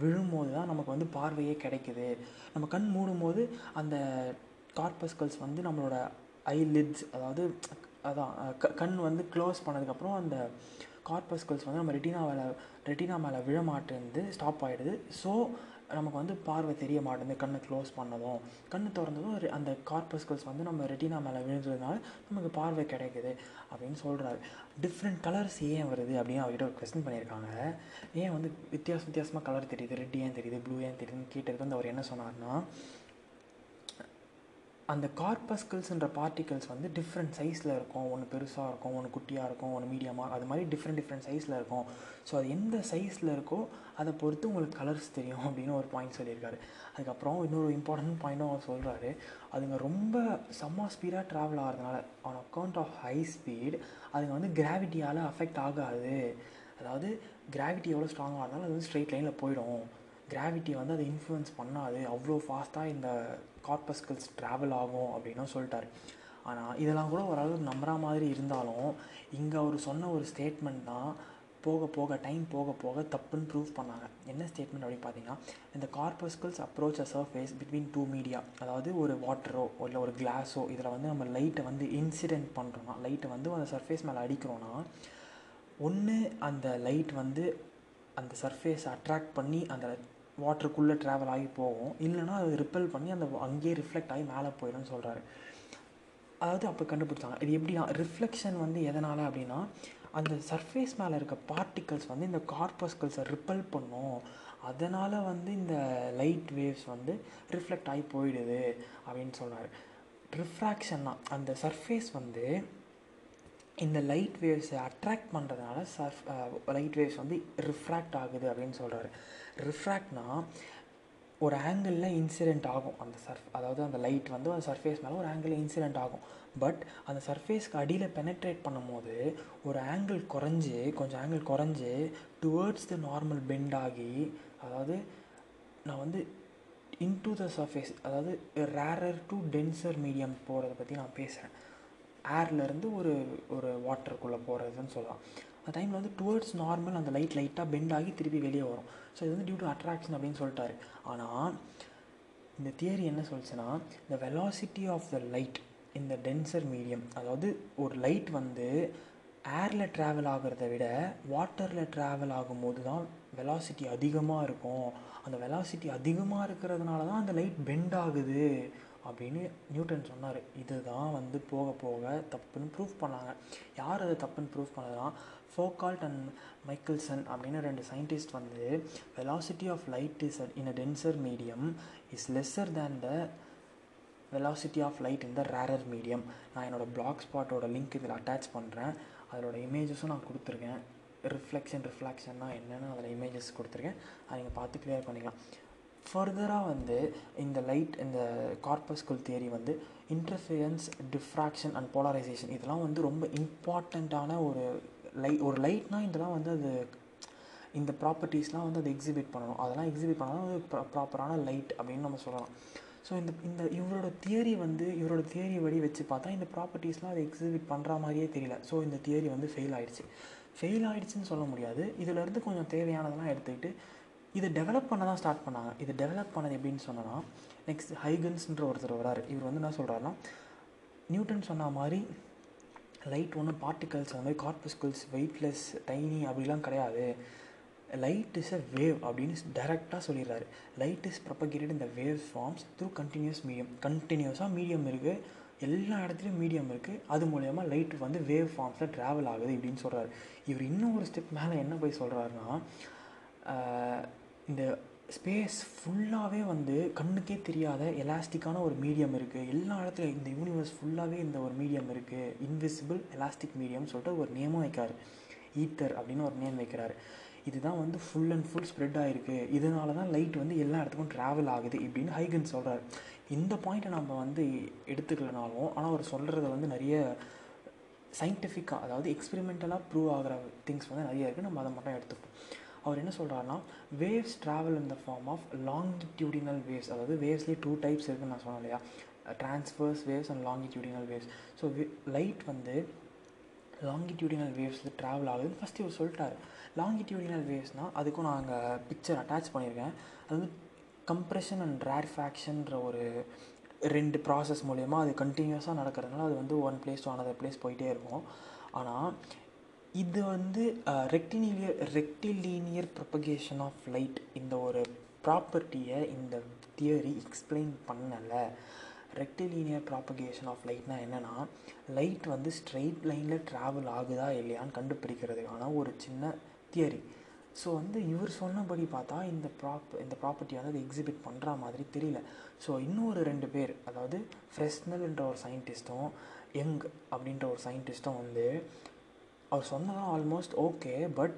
விழும்போது தான் நமக்கு வந்து பார்வையே கிடைக்குது. நம்ம கண் மூடும்போது அந்த கார்பஸ்கல்ஸ் வந்து நம்மளோட ஐலிட்ஸ், அதாவது அதான் கண் வந்து க்ளோஸ் பண்ணதுக்கப்புறம் அந்த கார்பஸ்கல்ஸ் வந்து நம்ம ரெட்டினா மேலே விழமாட்டேருந்து ஸ்டாப் ஆகிடுது. ஸோ நமக்கு வந்து பார்வை தெரிய மாட்டேங்குது. கண்ணை க்ளோஸ் பண்ணதும் கண்ணு திறந்ததும் அந்த கார்பஸ்கல்ஸ் வந்து நம்ம ரெட்டினா மேலே விழுந்ததுனால நமக்கு பார்வை கிடைக்குது அப்படின்னு சொல்கிறாரு. டிஃப்ரெண்ட் கலர்ஸ் ஏன் வருது அப்படின்னு அவர்கிட்ட ஒரு கொஸ்டின் பண்ணியிருக்காங்க. ஏன் வந்து வித்தியாசமாக கலர் தெரியுது, ரெட் ஏன் தெரியுது, ப்ளூ ஏன் தெரியுதுன்னு கேட்டதுக்கு வந்து அவர் என்ன சொன்னார்னா, அந்த கார்பஸ்கல்ஸ்ன்ற பார்ட்டிகல்ஸ் வந்து டிஃப்ரெண்ட் சைஸில் இருக்கும். ஒன்று பெருசாக இருக்கும், ஒன்று குட்டியாக இருக்கும், ஒன்று மீடியமாக, அது மாதிரி டிஃப்ரெண்ட் சைஸில் இருக்கும். ஸோ அது எந்த சைஸில் இருக்கோ அதை பொறுத்து உங்களுக்கு கலர்ஸ் தெரியும் அப்படின்னு ஒரு பாயிண்ட் சொல்லியிருக்காரு. அதுக்கப்புறம் இன்னொரு இம்பார்ட்டன்ட் பாயிண்ட்டும் அவர் சொல்கிறாரு, அதுங்க ரொம்ப செம்ம ஸ்பீடாக ட்ராவல் ஆகிறதுனால, on account of high speed, அதுங்க வந்து கிராவிட்டியால் அஃபெக்ட் ஆகாது. அதாவது கிராவிட்டி எவ்வளோ ஸ்ட்ராங்காக இருந்தாலும் அது வந்து ஸ்ட்ரெயிட் லைனில் போயிடும், கிராவிட்டி வந்து அதை இன்ஃப்ளூயன்ஸ் பண்ணாது, அவ்வளோ ஃபாஸ்ட்டாக இந்த கார்பஸ்கல்ஸ் ட்ராவல் ஆகும் அப்படின்னு சொல்லிட்டார். ஆனால் இதெல்லாம் கூட ஓரளவுக்கு நம்புகிற மாதிரி இருந்தாலும் இங்கே அவர் சொன்ன ஒரு ஸ்டேட்மெண்ட் தான் டைம் போக போக தப்புன்னு ப்ரூவ் பண்ணாங்க. என்ன ஸ்டேட்மெண்ட் அப்படின்னு பார்த்தீங்கன்னா, இந்த corpuscles approach a surface between 2 media, அதாவது ஒரு வாட்டரோ இல்லை ஒரு கிளாஸோ, இதில் வந்து நம்ம லைட்டை வந்து இன்சிடென்ட் பண்ணுறோன்னா, லைட்டை வந்து அந்த சர்ஃபேஸ் மேலே அடிக்கிறோன்னா, ஒன்று அந்த லைட் வந்து அந்த சர்ஃபேஸை அட்ராக்ட் பண்ணி அந்த வாட்டருக்குள்ளே ட்ராவல் ஆகி போகும், இல்லைனா அது ரிப்பல் பண்ணி அந்த அங்கேயே ரிஃப்ளெக்ட் ஆகி மேலே போயிடும்னு சொல்கிறாரு. அதாவது அப்போ கண்டுபிடிச்சாங்க இது எப்படின்னா, ரிஃப்ளெக்ஷன் வந்து எதனால் அப்படின்னா, அந்த சர்ஃபேஸ் மேலே இருக்க பார்ட்டிகல்ஸ் வந்து இந்த கார்பஸ்கல்ஸை ரிப்பல் பண்ணும், அதனால் வந்து இந்த லைட் வேவ்ஸ் வந்து ரிஃப்ளெக்ட் ஆகி போயிடுது அப்படின்னு சொல்கிறார். ரிஃப்ராக்ஷன்னா அந்த சர்ஃபேஸ் வந்து இந்த லைட் வேவ்ஸை அட்ராக்ட் பண்ணுறதுனால லைட் வேவ்ஸ் வந்து ரிஃப்ராக்ட் ஆகுது அப்படின்னு சொல்கிறாரு. ரிஃப்ராக்ட்னா ஒரு ஆங்கிளில் இன்சிடெண்ட் ஆகும் அந்த அதாவது அந்த லைட் வந்து அந்த சர்ஃபேஸ் மேலே ஒரு ஆங்கிளில் இன்சிடெண்ட் ஆகும், பட் அந்த சர்ஃபேஸ்க்கு அடியில் பெனட்ரேட் பண்ணும் போது ஒரு ஆங்கிள் குறைஞ்சி, கொஞ்சம் ஆங்கிள் குறைஞ்சி டுவர்ட்ஸ் த நார்மல் பெண்ட் ஆகி, அதாவது நான் வந்து இன்டு த சர்ஃபேஸ், அதாவது ரேரர் டு டென்சர் மீடியம் போகிறத பற்றி நான் பேசுகிறேன். ஏர்லேருந்து ஒரு வாட்டருக்குள்ளே போகிறதுன்னு சொல்லலாம். அந்த டைமில் வந்து டுவர்ட்ஸ் நார்மல் அந்த லைட்டாக பெண்ட் ஆகி திருப்பி வெளியே வரும். ஸோ இது வந்து டியூ டு அட்ராக்ஷன் அப்படின்னு சொல்லிட்டாரு. ஆனால் இந்த தியரி என்ன சொல்லுச்சுன்னா, இந்த வெலாசிட்டி ஆஃப் த லைட் இந்த டென்சர் மீடியம், அதாவது ஒரு லைட் வந்து ஏரில் ட்ராவல் ஆகிறத விட வாட்டரில் ட்ராவல் ஆகும்போது தான் வெலாசிட்டி அதிகமாக இருக்கும், அந்த வெலாசிட்டி அதிகமாக இருக்கிறதுனால தான் அந்த லைட் பெண்ட் ஆகுது அப்படின்னு நியூட்டன் சொன்னார். இதுதான் வந்து போக போக தப்புன்னு ப்ரூஃப் பண்ணாங்க. யார் அதை தப்புன்னு ப்ரூஃப் பண்ணதுன்னா, ஃபோகால்ட் அண்ட் மைக்கல்சன் அப்படின்னு 2 சயின்டிஸ்ட் வந்து velocity of light is in a denser medium is lesser than the velocity of light in the rarer medium. நான் என்னோடய பிளாக் ஸ்பாட்டோட லிங்க் இதில் அட்டாச் பண்ணுறேன், அதோட இமேஜஸும் நான் கொடுத்துருக்கேன். ரிஃப்ளெக்ஷன்னா என்னென்னு அதில் இமேஜஸ் கொடுத்துருக்கேன், அதை நீங்கள் பார்த்து கிளியர் பண்ணிக்கலாம். ஃபர்தராக வந்து இந்த லைட், இந்த கார்பஸ்கல் தியரி வந்து இன்டர்ஃபியரன்ஸ், டிஃப்ராக்ஷன் அண்ட் போலரைசேஷன் இதெல்லாம் வந்து ரொம்ப இம்பார்ட்டண்ட்டான ஒரு லைட்னால் இதெல்லாம் வந்து அது இந்த ப்ராப்பர்ட்டிஸ்லாம் வந்து அது எக்ஸிபிட் பண்ணணும், அதெல்லாம் எக்ஸிபிட் பண்ணால் வந்து ப்ராப்பரான லைட் அப்படின்னு நம்ம சொல்லலாம். ஸோ இந்த இவரோட தியரி வந்து இவரோட தியரி வழி வச்சு பார்த்தா இந்த ப்ராப்பர்ட்டிஸ்லாம் அதை எக்ஸிபிட் பண்ணுற மாதிரியே தெரியல. ஸோ இந்த தியரி வந்து ஃபெயில் ஆகிடுச்சு. ஃபெயில் ஆகிடுச்சின்னு சொல்ல முடியாது, இதிலேருந்து கொஞ்சம் தேவையானதெல்லாம் எடுத்துக்கிட்டு இதை டெவலப் பண்ண தான் ஸ்டார்ட் பண்ணாங்க. இதை டெவலப் பண்ணது எப்படின்னு சொன்னோன்னா, நெக்ஸ்ட் ஹைகன்ஸ்ன்ற ஒருத்தர் வராரு. இவர் வந்து என்ன சொல்கிறாருன்னா, நியூட்டன் சொன்ன மாதிரி லைட் ஒன்று பார்ட்டிகல்ஸ் அந்த மாதிரி கார்பஸ்கல்ஸ் வெயிட்லெஸ் டைனி அப்படிலாம் கிடையாது, லைட் இஸ் அ வேவ் அப்படின்னு டைரெக்டாக சொல்லிடுறாரு. லைட் இஸ் ப்ரொபகேட்டட் இந்த wave forms through continuous medium. கண்டினியூஸாக மீடியம் இருக்குது, எல்லா இடத்துலையும் மீடியம் இருக்குது, அது மூலயமா லைட் வந்து வேவ் ஃபார்ம்ஸில் ட்ராவல் ஆகுது இப்படின்னு சொல்கிறாரு. இவர் இன்னும் ஒரு ஸ்டெப் மேலே என்ன போய் சொல்கிறாருன்னா, இந்த ஸ்பேஸ் ஃபுல்லாகவே வந்து கண்ணுக்கே தெரியாத எலாஸ்டிக்கான ஒரு மீடியம் இருக்குது, எல்லா இடத்துலையும் இந்த யூனிவர்ஸ் ஃபுல்லாகவே இந்த ஒரு மீடியம் இருக்குது, இன்விசிபிள் எலாஸ்டிக் மீடியம்னு சொல்லிட்டு ஒரு நேமும் வைக்கார், ஈத்தர் அப்படின்னு ஒரு நேம் வைக்கிறார். இதுதான் வந்து ஃபுல் அண்ட் ஃபுல் ஸ்ப்ரெட் ஆகிருக்கு, இதனால தான் லைட் வந்து எல்லா இடத்துக்கும் ட்ராவல் ஆகுது இப்படின்னு ஹைகன்ஸ் சொல்கிறார். இந்த பாயிண்ட்டை நம்ம வந்து எடுத்துக்கலனாலும், ஆனால் அவர் சொல்கிறத வந்து நிறைய சயின்டிஃபிக்காக, அதாவது எக்ஸ்பெரிமெண்டலாக ப்ரூவ் ஆகிற திங்ஸ் வந்து நிறைய இருக்குது, நம்ம அதை மட்டும் எடுத்துப்போம். அவர் என்ன சொல்கிறாருன்னா, waves travel in the form of longitudinal waves. அதாவது வேவ்ஸ்லேயே 2 டைப்ஸ் இருக்குதுன்னு நான் சொன்னேன் இல்லையா, transverse waves and longitudinal waves. So light வந்து லாங்கிடியூடினல் வேவ்ஸில் ட்ராவல் ஆகுதுன்னு ஃபஸ்ட்டு இவர் சொல்லிட்டார். லாங்கிடியூடினல் வேவ்ஸ்னால் அதுக்கும் நான் அங்கே பிக்சர் அட்டாச் பண்ணியிருக்கேன். அது வந்து கம்ப்ரெஷன் அண்ட் ரேர்ஃபேக்ஷன்ற ஒரு 2 ப்ராசஸ் மூலயமா அது கண்டினியூஸாக நடக்கிறதுனால அது வந்து one place to another place போயிட்டே இருக்கும். ஆனால் இது வந்து ரெக்டிலீனியர் ப்ரொபகேஷன் ஆஃப் லைட் இந்த ஒரு ப்ராப்பர்ட்டியை இந்த தியரி எக்ஸ்பிளைன் பண்ணலை. ரெக்டிலீனியர் ப்ராப்பகேஷன் ஆஃப் லைட்னால் என்னென்னா, லைட் வந்து ஸ்ட்ரெயிட் லைனில் ட்ராவல் ஆகுதா இல்லையான்னு கண்டுபிடிக்கிறதுக்கான ஒரு சின்ன தியரி. ஸோ வந்து இவர் சொன்னபடி பார்த்தா இந்த ப்ராப்பர்ட்டி வந்து அது எக்ஸிபிட் பண்ணுற மாதிரி தெரியல. ஸோ இன்னொரு 2 பேர், அதாவது ஃப்ரெஸ்னல்ன்ற ஒரு சயின்டிஸ்ட்டும் யங் அப்படின்ற ஒரு சயின்டிஸ்ட்டும் வந்து அவர் சொன்னதான் ஆல்மோஸ்ட் ஓகே, பட்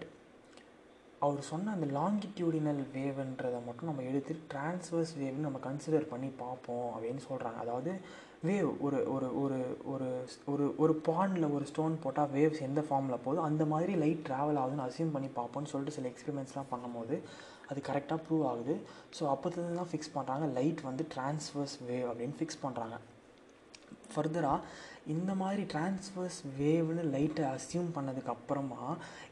அவர் சொன்ன அந்த லாங்கிடியூடினல் வேவ்ன்றதை மட்டும் நம்ம எடுத்து டிரான்ஸ்வர்ஸ் வேவ்னு நம்ம கன்சிடர் பண்ணி பார்ப்போம் அப்படின்னு சொல்கிறாங்க. அதாவது வேவ் ஒரு ஒரு ஒரு ஒரு ஒரு ஒரு பாண்டில் ஒரு ஸ்டோன் போட்டால் வேவ்ஸ் எந்த ஃபார்மில் போகுது அந்த மாதிரி லைட் ட்ராவல் ஆகுதுன்னு அசியூம் பண்ணி பார்ப்போம்னு சொல்லிட்டு சில எக்ஸ்பெரிமெண்ட்ஸ்லாம் பண்ணும்போது அது கரெக்டாக ப்ரூவ் ஆகுது. ஸோ அப்போதுலேருந்து தான் ஃபிக்ஸ் பண்ணுறாங்க லைட் வந்து டிரான்ஸ்வர்ஸ் வேவ் அப்படின்னு ஃபிக்ஸ் பண்ணுறாங்க. ஃபர்தராக இந்த மாதிரி டிரான்ஸ்வர்ஸ் வேவ்னு லைட்டை அசியூம் பண்ணதுக்கு அப்புறமா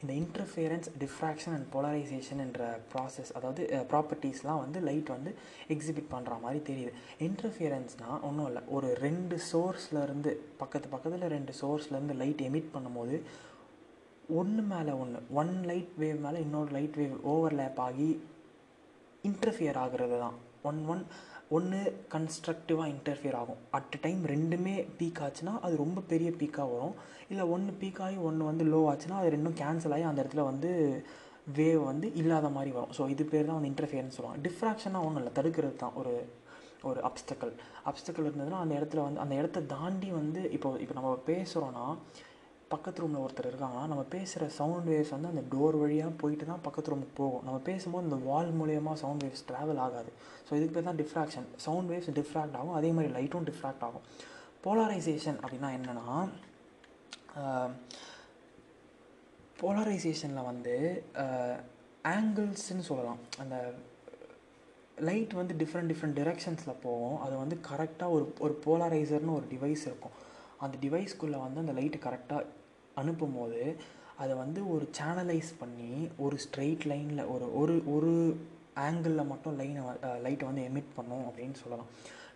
இந்த இன்டர்ஃபியரன்ஸ், டிஃப்ராக்ஷன் அண்ட் போலரைசேஷன் என்ற ப்ராசஸ், அதாவது ப்ராப்பர்ட்டிஸ்லாம் வந்து லைட் வந்து எக்ஸிபிட் பண்ணுற மாதிரி தெரியுது. இன்டர்ஃபியரன்ஸ்னால் ஒன்றும் இல்லை, ஒரு 2 சோர்ஸ்லேருந்து பக்கத்தில் 2 சோர்ஸ்லேருந்து லைட் எமிட் பண்ணும்போது ஒன்று மேலே ஒன்று, ஒன் லைட் வேவ் மேலே இன்னொரு லைட் வேவ் ஓவர்லேப் ஆகி இன்டர்ஃபியர் ஆகிறது தான். ஒன்று கன்ஸ்ட்ரக்டிவாக இன்டர்ஃபியர் ஆகும் அட் டைம். 2மே பீக் ஆச்சுன்னா அது ரொம்ப பெரிய பீக்காக வரும், இல்லை ஒன்று பீக் ஆகி ஒன்று வந்து லோ ஆச்சுன்னா அது 2ம் கேன்சல் ஆகி அந்த இடத்துல வந்து வேவ் வந்து இல்லாத மாதிரி வரும். ஸோ இது பேர் தான் வந்து இன்டர்ஃபியர்னு சொல்லுவாங்க. டிஃப்ராக்ஷனாக ஒன்றும் இல்லை, தடுக்கிறது தான். ஒரு ஒரு அப்ஸ்டக்கல் இருந்ததுன்னா அந்த இடத்துல வந்து அந்த இடத்த தாண்டி வந்து இப்போ நம்ம பேசுகிறோன்னா, பக்கத்து ரூமில் ஒருத்தர் இருக்காங்கன்னா நம்ம பேசுகிற சவுண்ட் வேவ்ஸ் வந்து அந்த டோர் வழியாக போயிட்டு தான் பக்கத்து ரூமுக்கு போகும். நம்ம பேசும்போது இந்த வால் மூலயமா சவுண்ட் வேவ்ஸ் ட்ராவல் ஆகாது. ஸோ இதுக்கு பேர் தான் டிஃப்ராக்ஷன். சவுண்ட் வேவ்ஸ் டிஃப்ராக்ட் ஆகும், அதே மாதிரி லைட்டும் டிஃப்ராக்ட் ஆகும். போலரைசேஷன் அப்படின்னா என்னென்னா, போலரைசேஷனில் வந்து ஆங்கிள்ஸ்ன்னு சொல்லலாம். அந்த லைட் வந்து டிஃப்ரெண்ட் டிரெக்ஷன்ஸில் போகும். அது வந்து கரெக்டாக ஒரு போலரைசர்னு ஒரு டிவைஸ் இருக்கும். அந்த டிவைஸ்க்குள்ளே வந்து அந்த லைட்டு கரெக்டாக அனுப்பும் போது அதை வந்து ஒரு சேனலைஸ் பண்ணி ஒரு ஸ்ட்ரெயிட் லைனில் ஒரு ஒரு ஒரு ஆங்கிளில் மட்டும் லைட்டை வந்து எமிட் பண்ணும் அப்படின்னு சொல்லலாம்.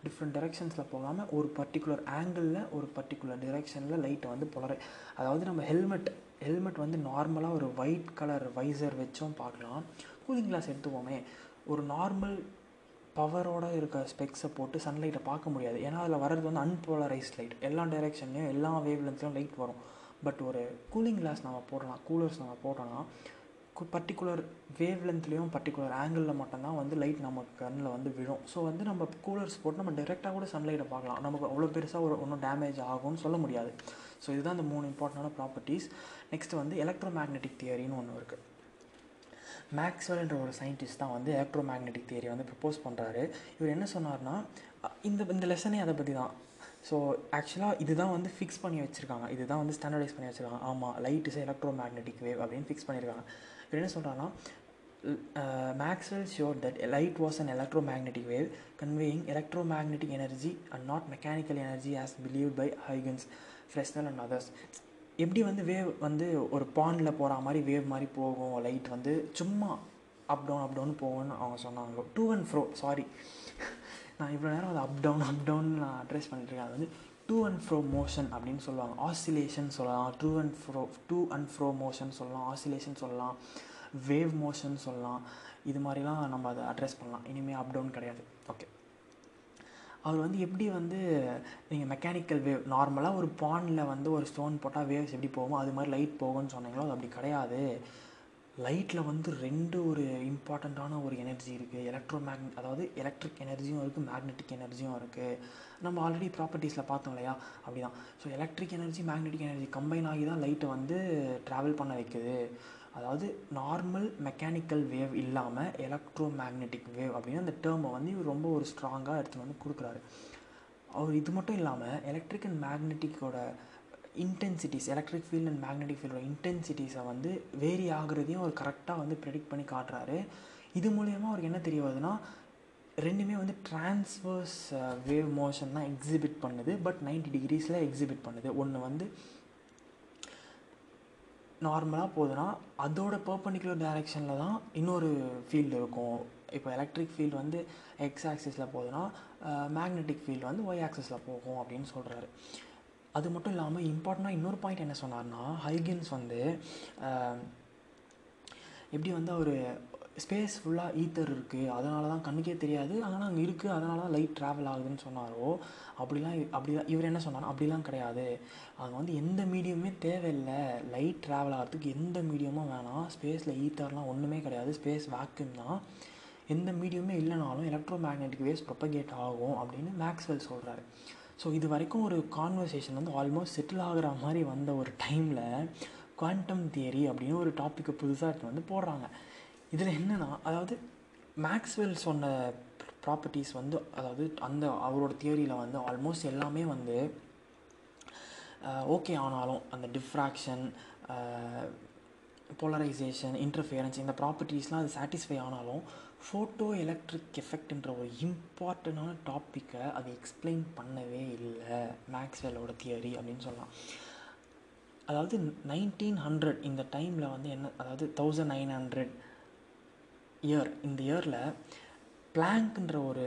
டிஃப்ரெண்ட் டிரெக்ஷன்ஸில் போகாமல் ஒரு பர்டிகுலர் ஆங்கிளில் ஒரு பர்டிகுலர் டிரெக்ஷனில் லைட்டை வந்து அதாவது நம்ம ஹெல்மெட் வந்து நார்மலாக ஒரு ஒயிட் கலர் வைசர் வச்சும் பார்க்கலாம். கூலிங் கிளாஸ் எடுத்துக்கோமே, ஒரு நார்மல் பவரோடு இருக்க ஸ்பெக்ஸை போட்டு சன்லைட்டை பார்க்க முடியாது. ஏன்னா அதில் வர்றது வந்து அன்போலரைஸ்ட் லைட், எல்லா டைரெக்ஷன்லேயும் எல்லா வேவ்லென்த்லையும் லைட் வரும். பட் ஒரு கூலிங் கிளாஸ் நம்ம போடலாம், கூலர்ஸ் நம்ம போட்டோன்னா பர்டிகுலர் வேவ்லென்த்லேயும் பர்டிகுலர் ஆங்கிளில் மட்டும்தான் வந்து லைட் நம்ம கண்ணில் வந்து விழும். ஸோ வந்து நம்ம கூலர்ஸ் போட்டு நம்ம டைரெக்டாக கூட சன்லைட்டை பார்க்கலாம், நமக்கு அவ்வளோ பெருசாக ஒரு ஒன்றும் டேமேஜ் ஆகும்னு சொல்ல முடியாது. ஸோ இதுதான் அந்த 3 இம்பார்ட்டண்டான ப்ராப்பர்ட்டிஸ். நெக்ஸ்ட் வந்து எலக்ட்ரோமேக்னெட்டிக் தியரின்னு ஒன்று இருக்குது. மேக்ஸ்வெல்ன்ற ஒரு சயின்டிஸ்ட் தான் வந்து எலக்ட்ரோமேக்னெட்டிக் தியரி வந்து ப்ரப்போஸ் பண்ணுறாரு. இவர் என்ன சொன்னார்னா, இந்த லெசனே அதை பற்றி தான். ஸோ ஆக்சுவலாக இதுதான் வந்து ஃபிக்ஸ் பண்ணி வச்சுருக்காங்க, இதுதான் வந்து ஸ்டாண்டர்டைஸ் பண்ணி வச்சுருக்காங்க. ஆமாம், லைட் இஸ் எலக்ட்ரோமேக்னெட்டிக் வேவ் அப்படின்னு ஃபிக்ஸ் பண்ணியிருக்காங்க. இவர் என்ன சொல்கிறாங்கன்னா, Maxwell showed that light was an electromagnetic wave conveying electromagnetic energy and not mechanical energy as believed by Huygens, Fresnel and others. எப்படி வந்து வேவ் வந்து ஒரு பாண்டில் போகிற மாதிரி வேவ் மாதிரி போகும், லைட் வந்து சும்மா அப் டவுன் போகும்னு அவங்க சொன்னாங்க. டூ அண்ட் ஃப்ரோ, சாரி நான் இவ்வளோ நேரம் அது அப் டவுன் நான் அட்ரஸ் பண்ணிட்டுருக்கேன். அது வந்து டூ அண்ட் ஃப்ரோ மோஷன் அப்படின்னு சொல்லுவாங்க, ஆசிலேஷன் சொல்லலாம், டூ அண்ட் ஃப்ரோ மோஷன் சொல்லலாம், ஆசிலேஷன் சொல்லலாம், வேவ் மோஷன் சொல்லலாம். இது மாதிரிலாம் நம்ம அதை அட்ரஸ் பண்ணலாம். இனிமேல் அப் டவுன் கிடையாது. ஓகே, அவர் வந்து எப்படி வந்து நீங்கள் மெக்கானிக்கல் வேவ் நார்மலாக ஒரு பாண்டில் வந்து ஒரு ஸ்டோன் போட்டால் வேவ்ஸ் எப்படி போகும் அது மாதிரி லைட் போகும்னு சொன்னீங்களோ அது அப்படி கிடையாது. லைட்டில் வந்து ரெண்டு ஒரு இம்பார்ட்டண்ட்டான ஒரு எனர்ஜி இருக்குது, அதாவது எலக்ட்ரிக் எனர்ஜியும் இருக்குது, மேக்னெட்டிக் எனர்ஜியும் இருக்குது. நம்ம ஆல்ரெடி ப்ராப்பர்ட்டிஸில் பார்த்தோம் இல்லையா, அப்படி தான். So electric energy magnetic energy combine ஆகி தான் லைட்டை வந்து ட்ராவல் பண்ண வைக்குது. அதாவது நார்மல் மெக்கானிக்கல் வேவ் இல்லாமல் எலக்ட்ரோ மேக்னெட்டிக் வேவ் அப்படின்னு அந்த டேர்மை வந்து இவர் ரொம்ப ஒரு ஸ்ட்ராங்காக எடுத்து வந்து கொடுக்குறாரு. அவர் இது மட்டும் இல்லாமல் எலக்ட்ரிக் அண்ட் மேக்னெட்டிக்கோட intensities, electric field and magnetic ஃபீல்டோட இன்டென்சிட்டிஸை வந்து வேரி ஆகுறதையும் அவர் கரெக்டாக வந்து ப்ரெடிக்ட் பண்ணி காட்டுறாரு. இது மூலயமா அவருக்கு என்ன தெரிய வருதுன்னா, ரெண்டுமே வந்து டிரான்ஸ்வர்ஸ் வேவ் மோஷன் தான் எக்ஸிபிட் பண்ணுது, பட் 90 degrees எக்ஸிபிட் பண்ணுது. ஒன்று வந்து நார்மலாக போகுதுன்னா அதோட பர்பண்டிகுலர் டைரெக்ஷனில் தான் இன்னொரு ஃபீல்டு இருக்கும். இப்போ எலக்ட்ரிக் ஃபீல்டு வந்து எக்ஸ் ஆக்சிஸில் போகுதுன்னா மேக்னெட்டிக் ஃபீல்டு வந்து ஒய் ஆக்சிஸில் போகும் அப்படின்னு சொல்கிறாரு. அது மட்டும் இல்லாமல் இம்பார்ட்டண்ட்டாக இன்னொரு பாயிண்ட் என்ன சொன்னார்னா, ஹைகின்ஸ் வந்து எப்படி வந்து ஒரு ஸ்பேஸ் ஃபுல்லாக ஈத்தர் இருக்குது, அதனால தான் கண்ணுக்கே தெரியாது, அதனால் அங்கே இருக்குது, அதனால தான் லைட் ட்ராவல் ஆகுதுன்னு சொன்னாரோ, அப்படிலாம் இவர் என்ன சொன்னார், அப்படிலாம் கிடையாது. அங்கே வந்து எந்த மீடியமுமே தேவையில்லை, லைட் ட்ராவல் ஆகிறதுக்கு எந்த மீடியமும் வேணாம், ஸ்பேஸில் ஈத்தர்லாம் ஒன்றுமே கிடையாது, ஸ்பேஸ் வேக்யூம் தான், எந்த மீடியமே இல்லைனாலும் எலக்ட்ரோ மேக்னெட்டிக் வேவ்ஸ் ப்ரொபகேட் ஆகும் அப்படின்னு மேக்ஸ்வெல் சொல்கிறாரு. ஸோ இது வரைக்கும் ஒரு கான்வர்சேஷன் வந்து ஆல்மோஸ்ட் செட்டில் ஆகிற மாதிரி வந்த ஒரு டைமில் குவாண்டம் தியரி அப்படின்னு ஒரு டாப்பிக்கை புதுசாக எடுத்து வந்து போடுறாங்க. இதில் என்னென்னா, அதாவது மேக்ஸ்வெல் சொன்ன ப்ராப்பர்ட்டிஸ் வந்து, அதாவது அந்த அவரோட தியரியில் வந்து ஆல்மோஸ்ட் எல்லாமே வந்து ஓகே ஆனாலும் அந்த டிஃப்ராக்ஷன், போலரைசேஷன், இன்டர்ஃபியரன்ஸ் இந்த ப்ராப்பர்ட்டிஸ்லாம் அது சாட்டிஸ்ஃபை ஆனாலும் ஃபோட்டோ எலக்ட்ரிக் எஃபெக்ட்ன்ற ஒரு இம்பார்ட்டண்டான டாப்பிக்கை அது எக்ஸ்பிளைன் பண்ணவே இல்லை மேக்ஸ்வெல்லோட தியரி அப்படின்னு சொல்லலாம். அதாவது 1900 இந்த டைமில் வந்து என்ன, அதாவது 1900 இயர், இந்த இயரில் பிளாங்க்ன்ற ஒரு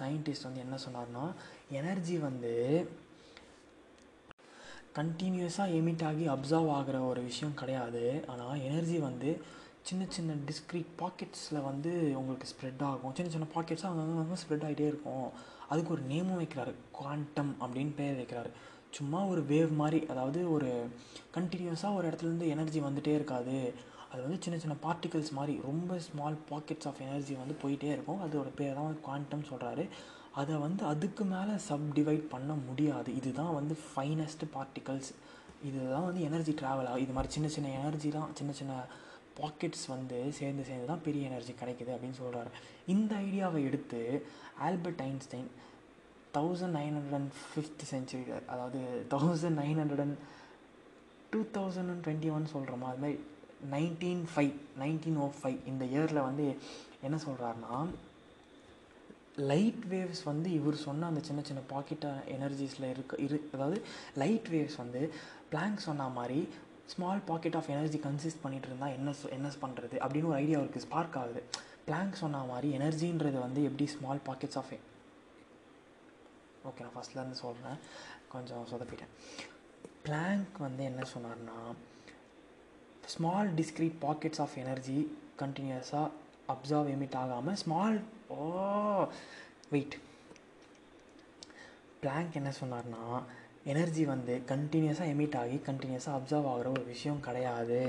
சயின்டிஸ்ட் வந்து என்ன சொன்னார்னா, எனர்ஜி வந்து கண்டினியூஸாக எமிட் ஆகி அப்சர்வ் ஆகிற ஒரு விஷயம் கிடையாது, ஆனால் எனர்ஜி வந்து சின்ன சின்ன டிஸ்க்ரீட் பாக்கெட்ஸில் வந்து உங்களுக்கு ஸ்ப்ரெட் ஆகும், சின்ன சின்ன பாக்கெட்ஸாக அங்கங்கே ஸ்ப்ரெட் ஆகிட்டே இருக்கும். அதுக்கு ஒரு நேமும் வைக்கிறாரு, குவாண்டம் அப்படின்னு பேர் வைக்கிறாரு. சும்மா ஒரு வேவ் மாதிரி, அதாவது ஒரு கண்டினியூஸாக ஒரு இடத்துலேருந்து எனர்ஜி வந்துகிட்டே இருக்காது, அது வந்து சின்ன சின்ன பார்ட்டிகல்ஸ் மாதிரி ரொம்ப ஸ்மால் பாக்கெட்ஸ் ஆஃப் எனர்ஜி வந்து போயிட்டே இருக்கும். அதோட பேர் தான் வந்து குவாண்டம் சொல்கிறாரு. அதை வந்து அதுக்கு மேலே சப்டிவைட் பண்ண முடியாது. இதுதான் வந்து ஃபைனஸ்ட் பார்ட்டிகல்ஸ், இதுதான் வந்து எனர்ஜி ட்ராவல் ஆகும். இது மாதிரி சின்ன சின்ன எனர்ஜி தான், சின்ன சின்ன பாக்கெட்ஸ் வந்து சேர்ந்து சேர்ந்து தான் பெரிய எனர்ஜி கிடைக்குது அப்படின்னு சொல்கிறாரு. இந்த ஐடியாவை எடுத்து ஆல்பர்ட் ஐன்ஸ்டைன் 1905 century, அதாவது 1900 and 2021 சொல்கிறோமா, அது மாதிரி 1905 இந்த இயரில் வந்து என்ன சொல்கிறாருன்னா, லைட் வேவ்ஸ் வந்து இவர் சொன்ன அந்த சின்ன சின்ன பாக்கெட்டாக எனர்ஜிஸில் அதாவது லைட் வேவ்ஸ் வந்து பிளாங்க் சொன்ன மாதிரி small packet of energy consist பண்ணிகிட்டு இருந்தால் என்ன பண்ணுறது அப்படின்னு ஒரு ஐடியா இருக்குது, ஸ்பார்க் ஆகுது. பிளாங்க் சொன்ன மாதிரி எனர்ஜின்றது வந்து எப்படி ஸ்மால் பாக்கெட்ஸ் ஆஃப் ஓகே நான் ஃபஸ்ட்லேருந்து சொல்கிறேன், கொஞ்சம் சொதப்பிட்டேன். பிளாங்க் வந்து என்ன சொன்னார்னா, small discrete packets of energy கண்டினியூஸாக அப்சர்வ் எமிட் ஆகாமல் ஸ்மால் பிளாங்க் என்ன சொன்னார்னா, எனர்ஜி வந்து கண்டினியூஸாக எமிட் ஆகி கண்டினியூஸாக அப்சர்வ் ஆகிற ஒரு விஷயம் கிடையாது,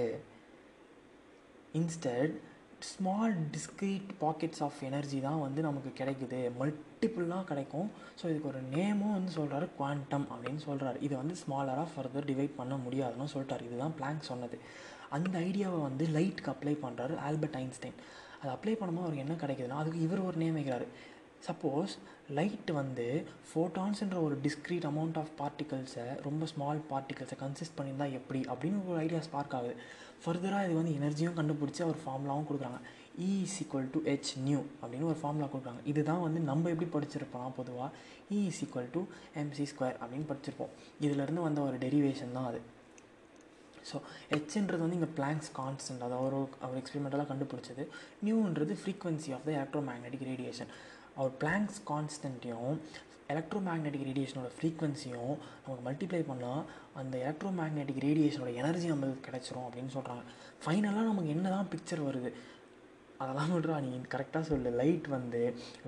instead small discrete packets of energy தான் வந்து நமக்கு கிடைக்குது, மல்டிப்புளாக கிடைக்கும். ஸோ இதுக்கு ஒரு நேமும் வந்து சொல்கிறாரு, குவாண்டம் அப்படின்னு சொல்கிறாரு. இதை வந்து ஸ்மாலராக ஃபர்தர் டிவைட் பண்ண முடியாதுன்னு சொல்லிட்டார். இதுதான் பிளாங்க் சொன்னது. அந்த ஐடியாவை வந்து லைட்டுக்கு அப்ளை பண்ணுறாரு ஆல்பர்ட் ஐன்ஸ்டைன். அது அப்ளை பண்ணும்போது அவருக்கு என்ன கிடைக்குதுன்னா, அதுக்கு இவர் ஒரு நேம் வைக்கிறாரு. சப்போஸ் லைட் வந்து ஃபோட்டான்ஸ்ன்ற ஒரு டிஸ்க்ரீட் அமௌண்ட் ஆஃப் பார்ட்டிகல்ஸை, ரொம்ப ஸ்மால் பார்ட்டிகல்ஸை கன்சிஸ்ட் பண்ணியிருந்தால் எப்படி அப்படின்னு ஒரு ஐடியா ஸ்பார்க் ஆகுது. ஃபர்தராக இது வந்து எனர்ஜியும் கண்டுபிடிச்சி அவர் ஃபார்முலாவும் கொடுக்குறாங்க. E is equal to H nu அப்படின்னு ஒரு ஃபார்முலா கொடுக்குறாங்க. இதுதான் வந்து நம்ம எப்படி படிச்சிருப்போம், பொதுவாக E is equal to MC square அப்படின்னு படிச்சிருப்போம். இதிலேருந்து வந்த ஒரு டெரிவேஷன் தான் அது. ஸோ ஹெச்ன்றது வந்து இங்கே பிளாங்க்ஸ் கான்ஸ்டன்ட், அது அவர் எக்ஸ்பெரிமெண்டலாக கண்டுபிடிச்சது. நியூன்றது frequency of the electromagnetic radiation. அவர் பிளாங்க்ஸ் கான்ஸ்டன்ட்டையும் எலக்ட்ரோமேக்னெட்டிக் ரேடியேஷனோட ஃப்ரீக்வன்சியும் நமக்கு மல்டிப்ளை பண்ணால் அந்த எலக்ட்ரோமேக்னெட்டிக் ரேடியேஷனோட எனர்ஜி நம்மளுக்கு கிடச்சிரும் அப்படின்னு சொல்கிறாங்க. ஃபைனலாக நமக்கு என்ன தான் பிக்சர் வருது அதெல்லாம் விட்றா, நீ கரெக்டாக சொல்லு. லைட் வந்து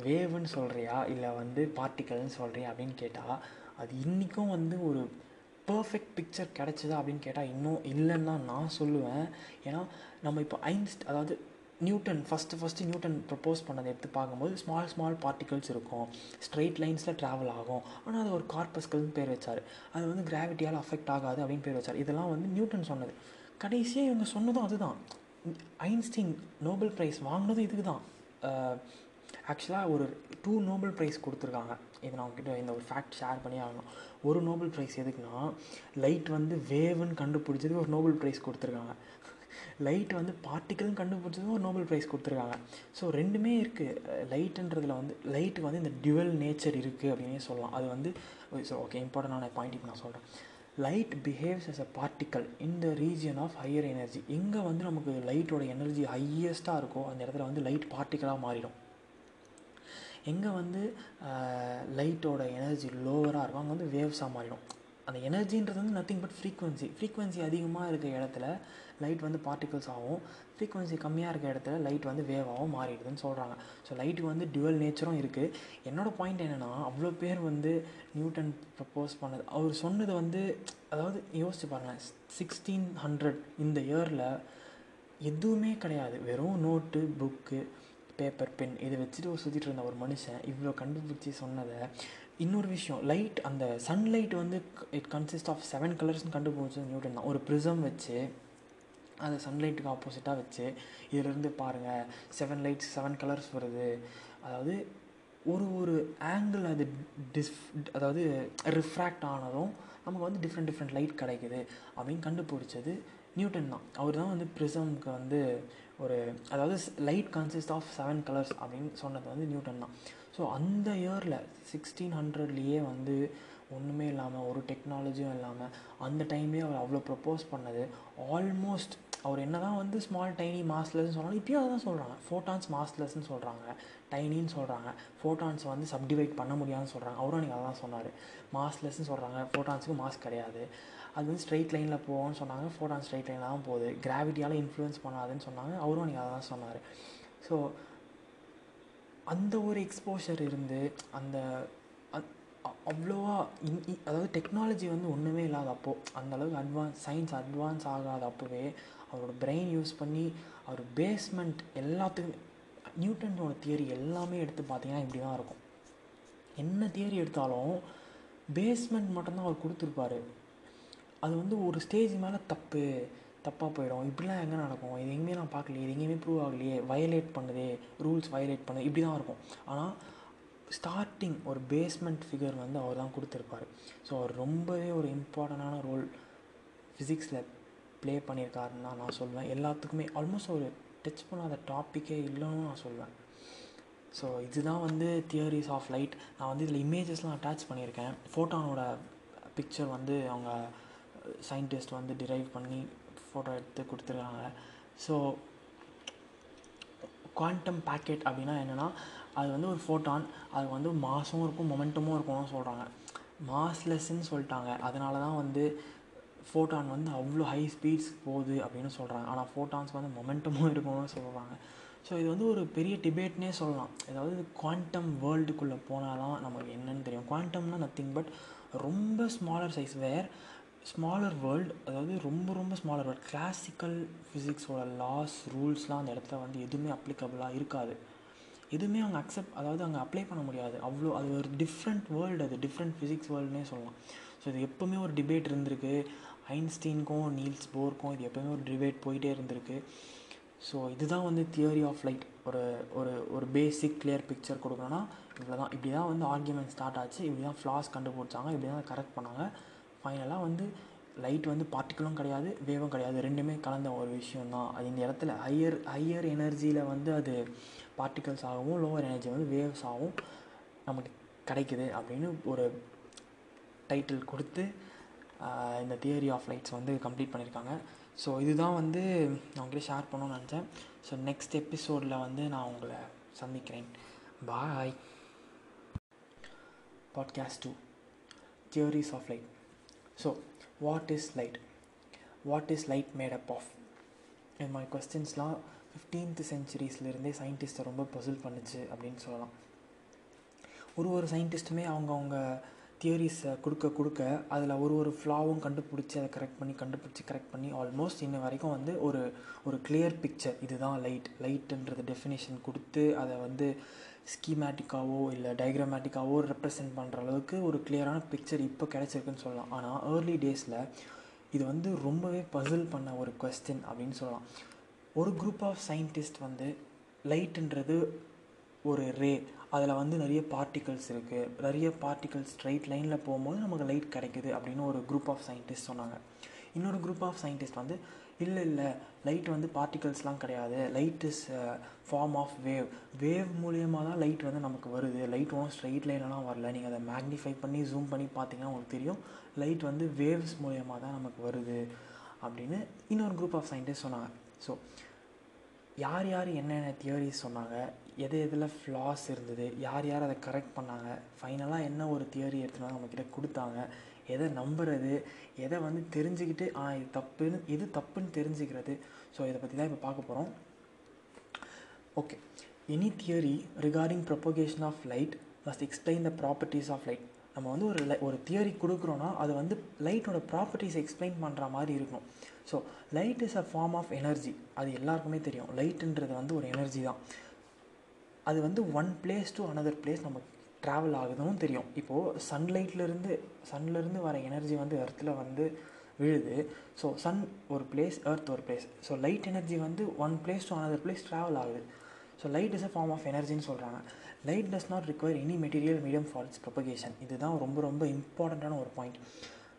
வேவுன்னு சொல்கிறியா இல்லை வந்து பார்ட்டிக்கல்னு சொல்கிறியா அப்படின்னு கேட்டால் அது இன்றைக்கும் வந்து ஒரு பர்ஃபெக்ட் பிக்சர் கிடச்சிதா அப்படின்னு கேட்டால் இன்னும் இல்லைன்னா நான் சொல்லுவேன். ஏன்னா நம்ம இப்போ அதாவது நியூட்டன் ஃபஸ்ட்டு ப்ரப்போஸ் பண்ணதை எடுத்து பார்க்கும்போது ஸ்மால் பார்ட்டிகல்ஸ் இருக்கும், ஸ்ட்ரெயிட் லைன்ஸில் ட்ராவல் ஆகும், ஆனால் அது ஒரு கார்பஸ்கள்னு பேர் வச்சார். அது வந்து கிராவிட்டியால் அஃபெக்ட் ஆகாது அப்படின்னு பேர் வச்சார். இதெல்லாம் வந்து நியூட்டன் சொன்னது. கடைசியாக இவங்க சொன்னதும் அதுதான். ஐன்ஸ்டீன் நோபல் ப்ரைஸ் வாங்கினதும் இதுக்கு தான். ஆக்சுவலாக ஒரு 2 நோபல் ப்ரைஸ் கொடுத்துருக்காங்க. இது நான் உங்ககிட்ட இந்த ஒரு ஃபேக்ட் ஷேர் பண்ணி ஆகணும். ஒரு நோபல் ப்ரைஸ் எதுக்குன்னா, லைட் வந்து வேவுன்னு கண்டுபிடிச்சதுக்கு ஒரு நோபல் ப்ரைஸ் கொடுத்துருக்காங்க, லைட் வந்து பார்ட்டிக்கல்னு கண்டுபிடிச்சதும் ஒரு நோபல் ப்ரைஸ் கொடுத்துருக்காங்க. ஸோ ரெண்டுமே இருக்குது. லைட்டுன்றதில் வந்து லைட்டுக்கு வந்து இந்த டியூவல் நேச்சர் இருக்குது அப்படின்னே சொல்லலாம். அது வந்து ஸோ ஓகே, இம்பார்ட்டண்டான பாயிண்ட் இப்போ நான் சொல்கிறேன். Light behaves as a particle in the region of higher energy. எங்கே வந்து நமக்கு லைட்டோட எனர்ஜி ஹையஸ்ட்டாக இருக்கோ அந்த இடத்துல வந்து லைட் பார்ட்டிக்கலாக மாறிடும். எங்கே வந்து லைட்டோட எனர்ஜி லோவராக இருக்கும் அங்கே வந்து வேவ்ஸாக மாறிடும். அந்த எனர்ஜின்றது வந்து நத்திங் பட் ஃப்ரீக்வன்சி அதிகமாக இருக்கிற இடத்துல லைட் வந்து பார்ட்டிகல்ஸ் ஆகும், ஃப்ரீக்வன்சி கம்மியாக இருக்கிற இடத்துல லைட் வந்து வேவாகவும் மாறிடுதுன்னு சொல்கிறாங்க. ஸோ லைட்டுக்கு வந்து டியூவல் நேச்சரும் இருக்குது. என்னோடய பாயிண்ட் என்னென்னா, அவ்வளோ பேர் வந்து நியூட்டன் ப்ரப்போஸ் பண்ணது அவர் சொன்னது வந்து, அதாவது யோசிச்சு பாருங்கள், 1600 இந்த இயரில் எதுவுமே கிடையாது, வெறும் நோட்டு புக்கு பேப்பர் பென் இதை வச்சுட்டு சுற்றிட்டு இருந்த ஒரு மனுஷன் இவ்வளோ கண்டுபிடிச்சி சொன்னதை. இன்னொரு விஷயம், லைட் அந்த சன்லைட் வந்து இட் கன்சிஸ்ட் ஆஃப் 7 கலர்ஸ்னு கண்டுபிடிச்சது நியூட்டன் தான். ஒரு ப்ரிசம் வச்சு அதை சன்லைட்டுக்கு ஆப்போசிட்டாக வச்சு இதிலேருந்து பாருங்கள் 7 லைட்ஸ் 7 கலர்ஸ் வருது. அதாவது ஒரு ஆங்கிள் அது அதாவது ரிஃப்ராக்ட் ஆனதும் நமக்கு வந்து டிஃப்ரெண்ட் லைட் கிடைக்குது அப்படின்னு கண்டுபிடிச்சது நியூட்டன் தான். அவர் தான் வந்து ப்ரிசம்க்கு வந்து ஒரு அதாவது லைட் கன்சிஸ்ட் ஆஃப் 7 கலர்ஸ் அப்படின்னு சொன்னது வந்து நியூட்டன் தான். ஸோ அந்த இயரில் 1600 வந்து ஒன்றுமே இல்லாமல் ஒரு டெக்னாலஜியும் இல்லாமல் அந்த டைமே அவர் அவ்வளோ ப்ரப்போஸ் பண்ணது. ஆல்மோஸ்ட் அவர் என்ன தான் வந்து ஸ்மால் டைனி மாஸ்லெஸ்ன்னு சொன்னாலும் இப்போயும் அதை தான் சொல்கிறாங்க. ஃபோட்டான்ஸ் மாஸ்லெஸ்ன்னு சொல்கிறாங்க, டைனின்னு சொல்கிறாங்க, ஃபோட்டான்ஸ் வந்து சப்டிவைட் பண்ண முடியாதுன்னு சொல்கிறாங்க. அவரும் நீங்கள் அதான் சொன்னார். மாஸ்லெஸ்ன்னு சொல்கிறாங்க, ஃபோட்டான்ஸுக்கு மாஸ் கிடையாது. அது வந்து ஸ்ட்ரெயிட் லைனில் போவோம்னு சொன்னாங்க, ஃபோட்டான் ஸ்ட்ரெயிட் லைனில் தான் போகுது. கிராவிட்டியால் இன்ஃப்ளூயன்ஸ் பண்ணாதுன்னு சொன்னாங்க, அவரும் நீங்கள் அதை தான் சொன்னார். ஸோ அந்த ஒரு எக்ஸ்போஷர் இருந்து அந்த அவ்வளோவா அதாவது டெக்னாலஜி வந்து ஒன்றுமே இல்லாத அப்போ, அந்தளவுக்கு சயின்ஸ் அட்வான்ஸ் ஆகாத அப்போவே அவரோட பிரெயின் யூஸ் பண்ணி அவர் பேஸ்மெண்ட் எல்லாத்துக்குமே நியூட்டனோட தியரி எல்லாமே எடுத்து பார்த்தீங்கன்னா இப்படி தான் இருக்கும். என்ன தியரி எடுத்தாலும் பேஸ்மெண்ட் மட்டும்தான் அவர் கொடுத்துருப்பார். அது வந்து ஒரு ஸ்டேஜ் மேலே தப்பாக போயிடும். இப்படிலாம் எங்கே நடக்கும், இது எங்கேயுமே நான் பார்க்கலையே, இது எங்கேயுமே ப்ரூவ் ஆகலையே, ரூல்ஸ் வயலேட் பண்ணுது இப்படி தான் இருக்கும். ஆனால் ஸ்டார்டிங் ஒரு பேஸ்மெண்ட் ஃபிகர் வந்து அவர் தான் கொடுத்துருப்பார். ஸோ அவர் ரொம்பவே ஒரு இம்பார்ட்டண்டான ரோல் ஃபிசிக்ஸில் ப்ளே பண்ணியிருக்காருன்னு தான் நான் சொல்லுவேன். எல்லாத்துக்குமே ஆல்மோஸ்ட் ஒரு டச் பண்ணாத டாப்பிக்கே இல்லைன்னு நான் சொல்லுவேன். ஸோ இதுதான் வந்து தியரிஸ் ஆஃப் லைட். நான் வந்து இதில் இமேஜஸ்லாம் அட்டாச் பண்ணியிருக்கேன். ஃபோட்டானோட பிக்சர் வந்து அவங்க சயின்டிஸ்ட் வந்து டிரைவ் பண்ணி ஃபோட்டோ எடுத்து கொடுத்துருக்காங்க. ஸோ குவாண்டம் பேக்கெட் அப்படின்னா என்னென்னா, அது வந்து ஒரு ஃபோட்டான், அது வந்து மாஸும் இருக்கும் மொமெண்டமும் இருக்கும்னு சொல்கிறாங்க. மாஸ்லெஸ்ன்னு சொல்லிட்டாங்க, அதனால தான் வந்து ஃபோட்டான் வந்து அவ்வளோ ஹை ஸ்பீட்ஸ் போகுது அப்படின்னு சொல்கிறாங்க. ஆனால் ஃபோட்டான்ஸ் வந்து மொமெண்டமும் இருக்கும்னு சொல்கிறாங்க. ஸோ இது வந்து ஒரு பெரிய டிபேட்னே சொல்லலாம். அதாவது குவாண்டம் வேர்ல்டுக்குள்ளே போனால் தான் நமக்கு என்னன்னு தெரியும். குவாண்டம்னா நத்திங் பட் ரொம்ப smaller size where smaller world, அதாவது ரொம்ப ஸ்மாலர் வேர்ல்டு. கிளாசிக்கல் ஃபிசிக்ஸோட லாஸ் ரூல்ஸ்லாம் அந்த இடத்துல வந்து எதுவுமே அப்ளிகபிளாக இருக்காது, எதுவுமே அங்கே அங்கே அப்ளை பண்ண முடியாது. அவ்வளோ அது ஒரு டிஃப்ரெண்ட் வேர்ல்டு, அது டிஃப்ரெண்ட் ஃபிசிக்ஸ் வேர்ல்டுனே சொல்லலாம். ஸோ இது எப்போவுமே ஒரு டிபேட் இருந்திருக்கு. ஐன்ஸ்டீனுக்கும் நீல்ஸ் போருக்கும் இது எப்போவுமே ஒரு டிபேட் போயிட்டே இருந்திருக்கு. ஸோ இதுதான் வந்து தியரி ஆஃப் லைட். ஒரு ஒரு ஒரு பேசிக் கிளியர் பிக்சர் கொடுக்கணும்னா இவ்வளோதான். இப்படி தான் வந்து ஆர்கியூமெண்ட் ஸ்டார்ட் ஆச்சு, இப்படி தான் ஃப்ளாஸ் கண்டுபிடிச்சாங்க, இப்படி தான் கரெக்ட் பண்ணாங்க. ஃபைனலாக வந்து லைட் வந்து பார்ட்டிக்கலும் கிடையாது, வேவும் கிடையாது, ரெண்டுமே கலந்த ஒரு விஷயந்தான். அது இந்த இடத்துல ஹையர் எனர்ஜியில் வந்து அது பார்ட்டிகல்ஸ் ஆகவும், லோவர் எனர்ஜி வந்து வேவ்ஸ் ஆகவும் நமக்கு கிடைக்குது அப்படின்னு ஒரு டைட்டில் கொடுத்து இந்த தியரி ஆஃப் லைட்ஸ் வந்து கம்ப்ளீட் பண்ணியிருக்காங்க. ஸோ இதுதான் வந்து நான் உங்கள்கிட்ட ஷேர் பண்ணணும்னு நினச்சேன். ஸோ நெக்ஸ்ட் எபிசோடில் வந்து நான் உங்களை சந்திக்கிறேன். Bye. Podcast 2, theories of light. So what is light, what is light made up of, இந்த மாதிரி கொஸ்டின்ஸ்லாம் 15th centuries சயின்டிஸ்ட்டை ரொம்ப பசில் பண்ணுச்சு அப்படின்னு சொல்லலாம். ஒரு சயின்டிஸ்ட்டுமே அவங்கவுங்க தியரிஸை கொடுக்க அதில் ஒரு ஃப்ளாவும் கண்டுபிடிச்சி அதை கரெக்ட் பண்ணி ஆல்மோஸ்ட் இன்ன வரைக்கும் வந்து ஒரு கிளியர் பிக்சர், இதுதான் லைட்டுன்றது டெஃபினேஷன் கொடுத்து அதை வந்து ஸ்கீமேட்டிக்காவோ இல்லை டயக்ராமேட்டிக்காவோ ரெப்ரசன்ட் பண்ணுற அளவுக்கு ஒரு கிளியரான பிக்சர் இப்போ கிடச்சிருக்குன்னு சொல்லலாம். ஆனால் ஏர்லி டேஸில் இது வந்து ரொம்பவே பசில் பண்ண ஒரு கொஸ்டின் அப்படின்னு சொல்லலாம். ஒரு குரூப் ஆஃப் சயின்டிஸ்ட் வந்து லைட்டுன்றது ஒரு ரே, அதில் வந்து நிறைய பார்ட்டிகல்ஸ் இருக்குது, நிறைய பார்ட்டிகல்ஸ் ஸ்ட்ரைட் லைனில் போகும்போது நமக்கு லைட் கிடைக்குது அப்படின்னு ஒரு குரூப் ஆஃப் சயின்டிஸ்ட் சொன்னாங்க. இன்னொரு குரூப் ஆஃப் சயின்டிஸ்ட் வந்து இல்லை லைட் வந்து பார்ட்டிகல்ஸ்லாம் கிடையாது, light is form of wave மூலயமா தான் லைட் வந்து நமக்கு வருது, லைட் ஒன்றும் ஸ்ட்ரைட் லைன்லாம் வரல, நீங்கள் அதை மேக்னிஃபை பண்ணி ஜூம் பண்ணி பார்த்தீங்கன்னா உங்களுக்கு தெரியும் லைட் வந்து வேவ்ஸ் மூலயமா தான் நமக்கு வருது அப்படின்னு இன்னொரு குரூப் ஆஃப் சயின்டிஸ்ட் சொன்னாங்க. ஸோ யார் என்னென்ன தியரிஸ் சொன்னாங்க, எதில் ஃப்ளாஸ் இருந்தது, யார் அதை கரெக்ட் பண்ணாங்க, ஃபைனலாக என்ன ஒரு தியரி எடுத்துனா நம்மக்கிட்ட கொடுத்தாங்க, எதை நம்புறது, எதை வந்து தெரிஞ்சுக்கிட்டு இது தப்புன்னு தெரிஞ்சுக்கிறது. ஸோ இதை பற்றி தான் இப்போ பார்க்க போகிறோம். Okay, any theory regarding propagation of light must explain the properties of light. நம்ம வந்து ஒரு தியரி கொடுக்குறோன்னா அது வந்து லைட்டோட ப்ராப்பர்ட்டிஸ் எக்ஸ்பிளைன் பண்ணுற மாதிரி இருக்கணும். So light is a form of energy, அது எல்லாருக்குமே தெரியும், லைட்டுன்றது வந்து ஒரு எனர்ஜி தான், அது வந்து one place to another place நமக்கு ட்ராவல் ஆகுதுன்னு தெரியும். இப்போது சன்லேருந்து வர எனர்ஜி வந்து எர்த்தில் வந்து விழுது. ஸோ சன் ஒரு பிளேஸ், எர்த் ஒரு பிளேஸ். ஸோ லைட் எனர்ஜி வந்து one place to another place travel ஆகுது. So light is a form of எனர்ஜின்னு சொல்கிறாங்க. Light does not require any material medium for its propagation. இதுதான் ரொம்ப ரொம்ப இம்பார்ட்டண்ட்டான ஒரு பாயிண்ட்.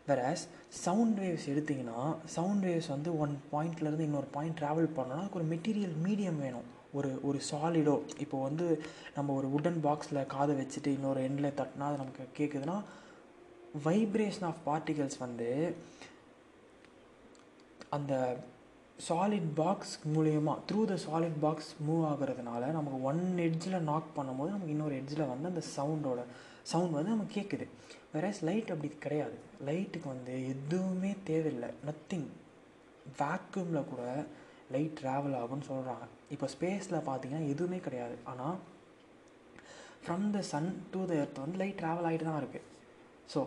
வேறஸ் சவுண்ட் வேவ்ஸ் எடுத்திங்கன்னா, சவுண்ட் வேவ்ஸ் வந்து ஒன் பாயிண்ட்லேருந்து இன்னொரு பாயிண்ட் ட்ராவல் பண்ணோன்னா அதுக்கு ஒரு மெட்டீரியல் மீடியம் வேணும், ஒரு சாலிடோ. இப்போ வந்து நம்ம ஒரு உடன் பாக்ஸில் காதை வச்சுட்டு இன்னொரு எண்டில் தட்டினா அது நமக்கு கேட்குதுன்னா, வைப்ரேஷன் ஆஃப் பார்ட்டிகல்ஸ் வந்து அந்த சாலிட் பாக்ஸ் மூலயமா through the solid box move ஆகுறதுனால நமக்கு ஒன் எட்ஜில் நாக் பண்ணும்போது நமக்கு இன்னொரு எட்ஜில் வந்து அந்த சவுண்ட் வந்து நமக்கு கேட்குது. வேறஸ் லைட் அப்படி கிடையாது, லைட்டுக்கு வந்து எதுவுமே தேவையில்லை, நத்திங், வேக்யூமில் கூட லைட் ட்ராவல் ஆகும்னு சொல்கிறாங்க. இப்போ ஸ்பேஸில் பார்த்தீங்கன்னா எதுவுமே கிடையாது, ஆனால் from the sun to the earth வந்து லைட் ட்ராவல் ஆகிட்டு தான் இருக்குது. So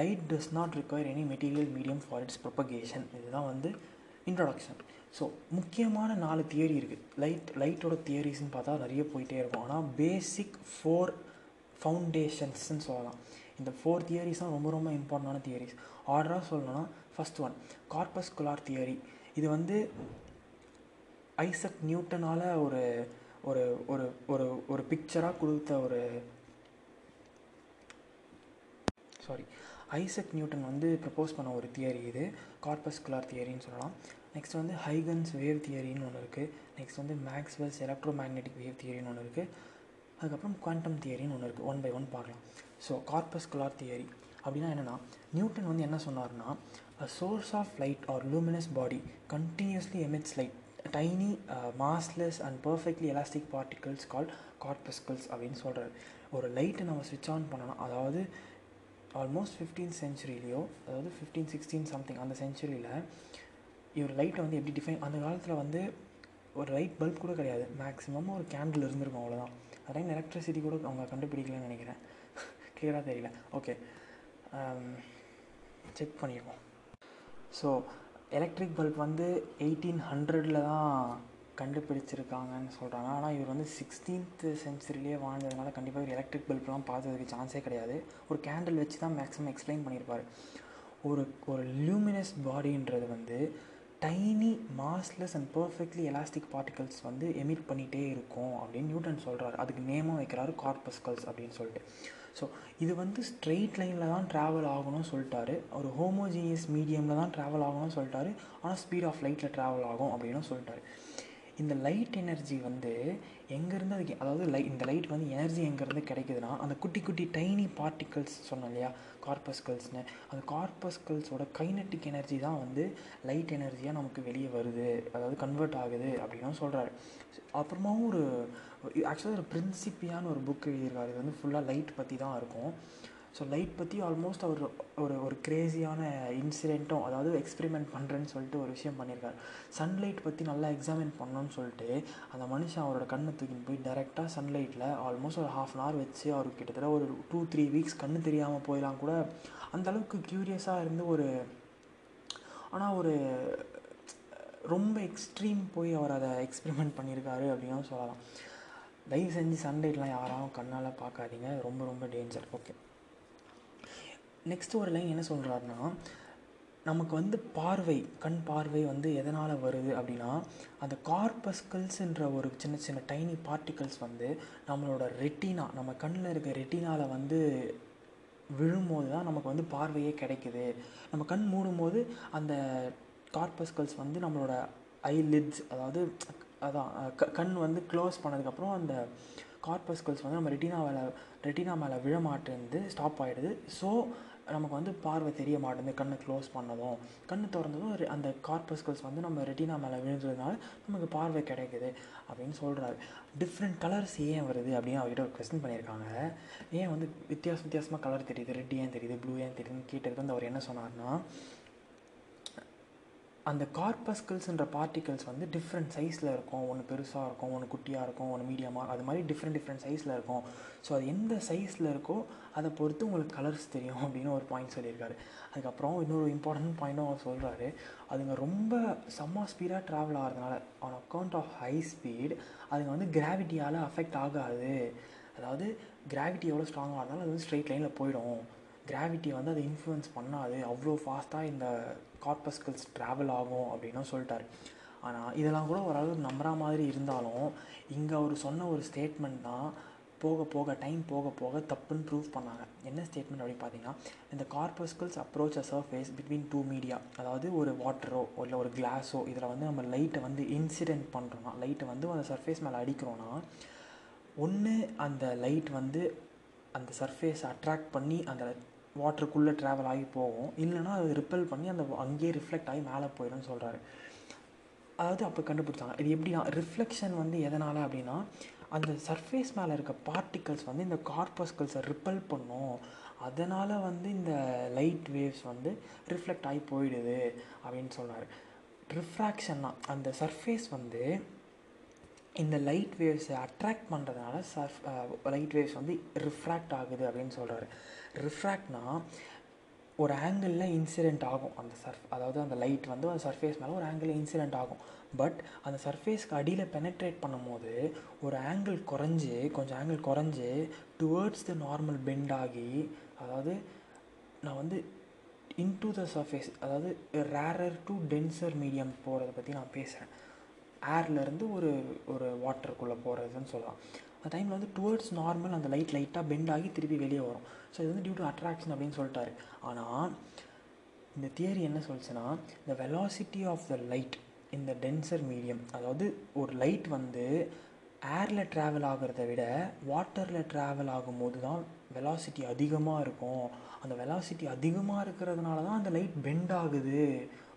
light does not require any material medium for its propagation. இதுதான் வந்து இன்ட்ரொடக்ஷன். ஸோ முக்கியமான 4 தியரி இருக்குது லைட்டோட தியரிஸ்ன்னு பார்த்தா நிறைய போயிட்டே இருக்கும். ஆனால் பேசிக் 4 ஃபவுண்டேஷன்ஸ்ன்னு சொல்லலாம். இந்த 4 தியரிஸ் தான் ரொம்ப ரொம்ப இம்பார்ட்டண்டான தியரிஸ். ஆர்டராக சொல்லணும்னா, ஃபஸ்ட் ஒன் கார்பஸ்குலார் தியரி. இது வந்து ஐசக் நியூட்டனால் ஒரு ஒரு ஒரு ஒரு ஒரு பிக்சராக கொடுத்த ஒரு சாரி ஐசக் நியூட்டன் வந்து ப்ரப்போஸ் பண்ண ஒரு தியரி, இது கார்பஸ்குலார் தியரின்னு சொல்லலாம். நெக்ஸ்ட் வந்து ஹைகன்ஸ் வேவ் தியரின்னு ஒன்று இருக்குது. நெக்ஸ்ட் வந்து மேக்ஸ்வெல்ஸ் எலக்ட்ரோமேக்னெட்டிக் வேவ் தியரின்னு ஒன்று இருக்குது. அதுக்கப்புறம் குவாண்டம் தியரின்னு ஒன்று இருக்குது. ஒன் பை ஒன் பார்க்கலாம். ஸோ கார்பஸ்குலார் தியரி அப்படின்னா என்னென்னா, நியூட்டன் வந்து என்ன சொன்னார்னா, a source of light or luminous body continuously emits light, tiny massless and perfectly elastic particles called corpuscles அப்படின்னு சொல்கிறாரு. ஒரு லைட்டை நம்ம ஸ்விட்ச் ஆன் பண்ணலாம், அதாவது ஆல்மோஸ்ட் 15th centuryலேயோ அதாவது 1516 சம்திங் அந்த செஞ்சுரியில் இவர் லைட்டை வந்து எப்படி டிஃபைன், அந்த காலத்தில் வந்து ஒரு லைட் பல்ப் கூட கிடையாது, மேக்ஸிமம் ஒரு கேண்டில் இருந்திருக்கும், அவ்வளோதான். அதான் எலக்ட்ரிசிட்டி கூட அவங்க கண்டுபிடிக்கலன்னு நினைக்கிறேன், கிளியராக தெரியல. ஓகே, செக் பண்ணியிருக்கோம். ஸோ எலக்ட்ரிக் பல்ப் வந்து 1800 தான் கண்டுபிடிச்சிருக்காங்கன்னு சொல்கிறாங்க. ஆனால் இவர் வந்து 16th centuryலேயே வாழ்ந்ததுனால கண்டிப்பாக இவர் எலக்ட்ரிக் பல்ப்லாம் பார்த்ததுக்கு சான்ஸே கிடையாது. ஒரு கேண்டில் வச்சு தான் மேக்ஸிமம் எக்ஸ்பிளைன் பண்ணியிருப்பார். ஒரு லூமினஸ் பாடின்றது வந்து tiny massless and perfectly elastic particles வந்து எமிட் பண்ணிகிட்டே இருக்கும் அப்படின்னு நியூட்டன் சொல்கிறாரு. அதுக்கு நேமாக வைக்கிறாரு கார்பஸ்கல்ஸ் அப்படின்னு சொல்லிட்டு. ஸோ இது வந்து ஸ்ட்ரெயிட் லைனில் தான் ட்ராவல் ஆகணும்னு சொல்லிட்டாரு, ஒரு ஹோமோஜீனியஸ் மீடியமில் தான் ட்ராவல் ஆகணும்னு சொல்லிட்டாரு, ஆனால் ஸ்பீட் ஆஃப் லைட்டில் ட்ராவல் ஆகும் அப்படின்னு சொல்லிட்டாரு. இந்த லைட் எனர்ஜி வந்து எங்கேருந்து அதுக்கு, அதாவது இந்த லைட் வந்து எனர்ஜி எங்கேருந்து கிடைக்குதுன்னா அந்த குட்டி குட்டி டைனி பார்ட்டிகல்ஸ் சொன்னோம் இல்லையா கார்பஸ்கல்ஸ்னு, அந்த கார்பஸ்கல்ஸோட கைனட்டிக் எனர்ஜி தான் வந்து லைட் எனர்ஜியாக நமக்கு வெளியே வருது, அதாவது கன்வெர்ட் ஆகுது அப்படின்னு சொல்கிறாரு. அப்புறமா ஒரு ஆக்சுவலாக ஒரு பிரின்சிப்பியான்னு ஒரு புக் எழுதியிருக்காரு, இது வந்து ஃபுல்லாக லைட் பற்றி தான் இருக்கும். ஸோ லைட் பற்றி ஆல்மோஸ்ட் அவர் ஒரு ஒரு கிரேஸியான இன்சிடெண்ட்டும், அதாவது எக்ஸ்பெரிமெண்ட் பண்ணுறேன்னு சொல்லிட்டு ஒரு விஷயம் பண்ணியிருக்காரு. சன்லைட் பற்றி நல்லா எக்ஸாமின் பண்ணணும்னு சொல்லிட்டு அந்த மனுஷன் அவரோட கண்ணை தூக்கின்னு போய் டைரெக்டாக சன்லைட்டில் ஆல்மோஸ்ட் ஒரு ஹாஃப் அன் ஹவர் வச்சு அவருக்கு கிட்டத்தட்ட ஒரு 2-3 வீக்ஸ் கண்ணு தெரியாமல் போயிடலாம் கூட, அந்தளவுக்கு க்யூரியஸாக இருந்து ஒரு, ஆனால் ஒரு ரொம்ப எக்ஸ்ட்ரீம் போய் அவர் அதை எக்ஸ்பெரிமெண்ட் பண்ணியிருக்காரு அப்படின்னு சொல்லலாம். தயவு செஞ்சு சன்லைட்லாம் யாராலும் கண்ணால் பார்க்காதீங்க, ரொம்ப ரொம்ப டேஞ்சர். ஓகே, நெக்ஸ்ட்டு ஒரு லைன் என்ன சொல்கிறாருன்னா, நமக்கு வந்து பார்வை, கண் பார்வை வந்து எதனால் வருது அப்படின்னா, அந்த கார்பஸ்கல்ஸுன்ற ஒரு சின்ன சின்ன டைனி பார்ட்டிகல்ஸ் வந்து நம்மளோட ரெட்டினா, நம்ம கண்ணில் இருக்க ரெட்டினாவில் வந்து விழும்போது தான் நமக்கு வந்து பார்வையே கிடைக்குது. நம்ம கண் மூடும்போது அந்த கார்பஸ்கல்ஸ் வந்து நம்மளோட ஐலிட்ஸ், அதாவது அதான் கண் வந்து க்ளோஸ் பண்ணதுக்கப்புறம் அந்த கார்பஸ்கல்ஸ் வந்து நம்ம ரெட்டினா மேலே விழமாட்டேருந்து ஸ்டாப் ஆகிடுது. ஸோ நமக்கு வந்து பார்வை தெரிய மாட்டேங்குது. கண்ணை க்ளோஸ் பண்ணதும் கண் திறந்ததும் அந்த கார்பஸ்கல்ஸ் வந்து நம்ம ரெட்டினா மேலே விழுந்ததுனால நமக்கு பார்வை கிடைக்குது அப்படின்னு சொல்கிறாரு. டிஃப்ரெண்ட் கலர்ஸ் ஏன் வருது அப்படின்னு அவர்கிட்ட ஒரு கொஸ்டின் பண்ணியிருக்காங்க. ஏன் வந்து வித்தியாசமாக கலர் தெரியுது, ரெட் ஏன் தெரியுது, ப்ளூ ஏன் தெரியுதுன்னு கேட்டதுக்கு வந்து அவர் என்ன சொன்னார்னா, அந்த கார்பஸ்கல்ஸ்ன்ற பார்ட்டிகல்ஸ் வந்து டிஃப்ரெண்ட் சைஸில் இருக்கும், ஒன்று பெருசாக இருக்கும், ஒன்று குட்டியாக இருக்கும், ஒன்று மீடியமாக, அது மாதிரி டிஃப்ரெண்ட் சைஸில் இருக்கும். ஸோ அது எந்த சைஸில் இருக்கோ அதை பொறுத்து உங்களுக்கு கலர்ஸ் தெரியும் அப்படின்னு ஒரு பாயிண்ட் சொல்லியிருக்காரு. அதுக்கப்புறம் இன்னொரு இம்பார்ட்டன்ட் பாயிண்ட்டும் அவர் சொல்கிறாரு, அதுங்க ரொம்ப செம்ம ஸ்பீடாக ட்ராவல் ஆகிறதுனால on account of high speed அதுங்க வந்து கிராவிட்டியால் அஃபெக்ட் ஆகாது. அதாவது கிராவிட்டி எவ்வளோ ஸ்ட்ராங்காக இருந்தாலும் அது வந்து ஸ்ட்ரெயிட் லைனில் போயிடும், கிராவிட்டி வந்து அதை இன்ஃப்ளூயன்ஸ் பண்ணாது, அவ்வளோ ஃபாஸ்ட்டாக இந்த கார்பஸ்கல்ஸ் ட்ராவல் ஆகும் அப்படின்னு சொல்லிட்டார். ஆனால் இதெல்லாம் கூட ஓரளவு நம்புற மாதிரி இருந்தாலும் இங்கே அவர் சொன்ன ஒரு ஸ்டேட்மெண்ட் தான் டைம் போக போக தப்புன்னு ப்ரூவ் பண்ணாங்க. என்ன ஸ்டேட்மெண்ட் அப்படின்னு பார்த்தீங்கன்னா, இந்த corpuscles approach a surface between 2 media, அதாவது ஒரு வாட்டரோ இல்லை ஒரு கிளாஸோ இதில் வந்து நம்ம லைட்டை வந்து இன்சிடென்ட் பண்ணுறோன்னா, லைட்டை வந்து அந்த சர்ஃபேஸ் மேலே அடிக்கிறோன்னா, ஒன்று அந்த லைட் வந்து அந்த சர்ஃபேஸை அட்ராக்ட் பண்ணி அந்த வாட்டருக்குள்ளே ட்ராவல் ஆகி போகும், இல்லைனா அது ரிப்பல் பண்ணி அந்த அங்கேயே ரிஃப்ளெக்ட் ஆகி மேலே போயிடும்னு சொல்கிறாரு. அதாவது அப்போ கண்டுபிடிச்சாங்க இது எப்படின்னா, ரிஃப்ளெக்ஷன் வந்து எதனால் அப்படின்னா, அந்த சர்ஃபேஸ் மேலே இருக்க பார்ட்டிகல்ஸ் வந்து இந்த கார்பஸ்கல்ஸை ரிப்பல் பண்ணும், அதனால் வந்து இந்த லைட் வேவ்ஸ் வந்து ரிஃப்ளெக்ட் ஆகி போயிடுது அப்படின்னு சொல்கிறார். ரிஃப்ராக்ஷன்னா அந்த சர்ஃபேஸ் வந்து இந்த லைட் வேவ்ஸை அட்ராக்ட் பண்ணுறதுனால லைட் வேவ்ஸ் வந்து ரிஃப்ராக்ட் ஆகுது அப்படின்னு சொல்கிறாரு. ரிஃப்ராக்ட்னா ஒரு ஆங்கிளில் இன்சிடெண்ட் ஆகும் அந்த அதாவது அந்த லைட் வந்து அந்த சர்ஃபேஸ் மேலே ஒரு ஆங்கிளில் இன்சிடெண்ட் ஆகும், பட் அந்த சர்ஃபேஸ்க்கு அடியில் பெனட்ரேட் பண்ணும்போது ஒரு ஆங்கிள் குறைஞ்சி, கொஞ்சம் ஆங்கிள் குறைஞ்சி டுவர்ட்ஸ் த நார்மல் பெண்ட் ஆகி, அதாவது நான் வந்து இன்டு த சர்ஃபேஸ், அதாவது ரேரர் டு டென்சர் மீடியம் போகிறத பற்றி நான் பேசுகிறேன். ஏர்லேருந்து ஒரு ஒரு வாட்டருக்குள்ளே போகிறதுன்னு சொல்லலாம். அந்த டைமில் வந்து டுவர்ட்ஸ் நார்மல் அந்த லைட்டாக பெண்ட் ஆகி திருப்பி வெளியே வரும். ஸோ இது வந்து டியூ டு அட்ராக்ஷன் அப்படின்னு சொல்லிட்டாரு. ஆனால் இந்த தியரி என்ன சொல்லுச்சுன்னா, இந்த வெலாசிட்டி ஆஃப் த லைட் இந்த டென்சர் மீடியம், அதாவது ஒரு லைட் வந்து ஏரில் ட்ராவல் ஆகிறத விட வாட்டரில் ட்ராவல் ஆகும்போது தான் வெலாசிட்டி அதிகமாக இருக்கும், அந்த வெலாசிட்டி அதிகமாக இருக்கிறதுனால தான் அந்த லைட் பெண்ட் ஆகுது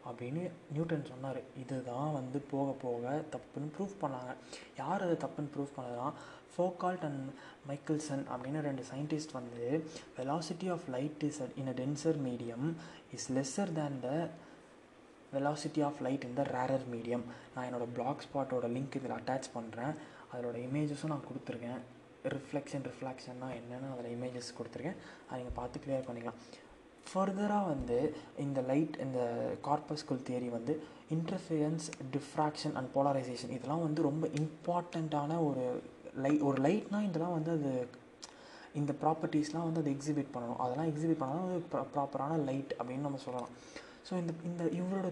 அப்படின்னு நியூட்டன் சொன்னார். இதுதான் வந்து போக போக தப்புன்னு ப்ரூவ் பண்ணாங்க. யார் அதை தப்புன்னு ப்ரூவ் பண்ணதுன்னா, ஃபோகால்ட் அண்ட் மைக்கல்சன் அப்படின்னு 2 சயின்டிஸ்ட் வந்து velocity of light is in a denser medium is lesser than the velocity of light in the rarer medium. நான் என்னோடய பிளாக் ஸ்பாட்டோட லிங்க் இதில் அட்டாச் பண்ணுறேன், அதோட இமேஜஸும் நான் கொடுத்துருக்கேன். ரிஃப்ளெக்ஷன்னா என்னென்னு அதில் இமேஜஸ் கொடுத்துருக்கேன், அதை நீங்கள் பார்த்து கிளியர் பண்ணிக்கலாம். ஃபர்தராக வந்து இந்த கார்பஸ்கல் தியரி வந்து இன்டர்ஃபியரன்ஸ், டிஃப்ராக்ஷன் அண்ட் போலரைசேஷன் இதெல்லாம் வந்து ரொம்ப இம்பார்ட்டண்ட்டான ஒரு லைட்னால் இதெல்லாம் வந்து அது இந்த ப்ராப்பர்ட்டிஸ்லாம் வந்து அது எக்ஸிபிட் பண்ணணும், அதெல்லாம் எக்ஸிபிட் பண்ணால் அது ப்ராப்பரான லைட் அப்படின்னு நம்ம சொல்லலாம். ஸோ இந்த இவரோட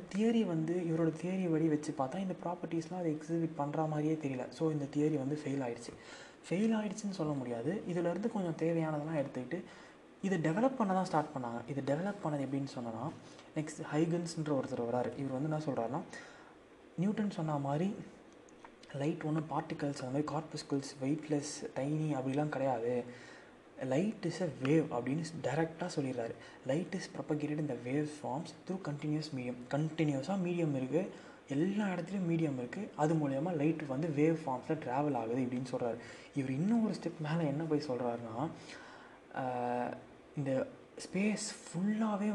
தியரி வழி வச்சு பார்த்தா இந்த ப்ராப்பர்ட்டிஸ்லாம் அதை எக்ஸிபிட் பண்ணுற மாதிரியே தெரியல. ஸோ இந்த தியரி ஃபெயில் ஆகிடுச்சின்னு சொல்ல முடியாது. இதிலேருந்து கொஞ்சம் தேவையானதெல்லாம் எடுத்துக்கிட்டு இது டெவலப் பண்ண தான் ஸ்டார்ட் பண்ணாங்க. இது டெவலப் பண்ணது எப்படின்னு சொன்னோன்னா, நெக்ஸ்ட் ஹைகன்ஸ்ன்ற ஒருத்தர் வராரு. இவர் என்ன சொல்கிறாருன்னா, நியூட்டன் சொன்ன மாதிரி லைட் ஒன்று பார்ட்டிகல்ஸ், அந்த மாதிரி கார்பஸ்கிள்ஸ், வெயிட்லெஸ், டைனி அப்படிலாம் கிடையாது. லைட் இஸ் அ வேவ் அப்படின்னு டைரெக்டாக சொல்லிடுறாரு. லைட் இஸ் ப்ரொபகேட்டட் இந்த wave forms through continuous medium. கண்டினியூஸாக மீடியம் இருக்குது, எல்லா இடத்துலையும் மீடியம் இருக்குது, அது மூலயமா லைட் வேவ் ஃபார்ம்ஸில் ட்ராவல் ஆகுது இப்படின்னு சொல்கிறாரு. இவர் இன்னும் ஒரு ஸ்டெப் மேலே என்ன போய் சொல்கிறாருன்னா, இந்த ஸ்பேஸ் ஃபுல்லாகவே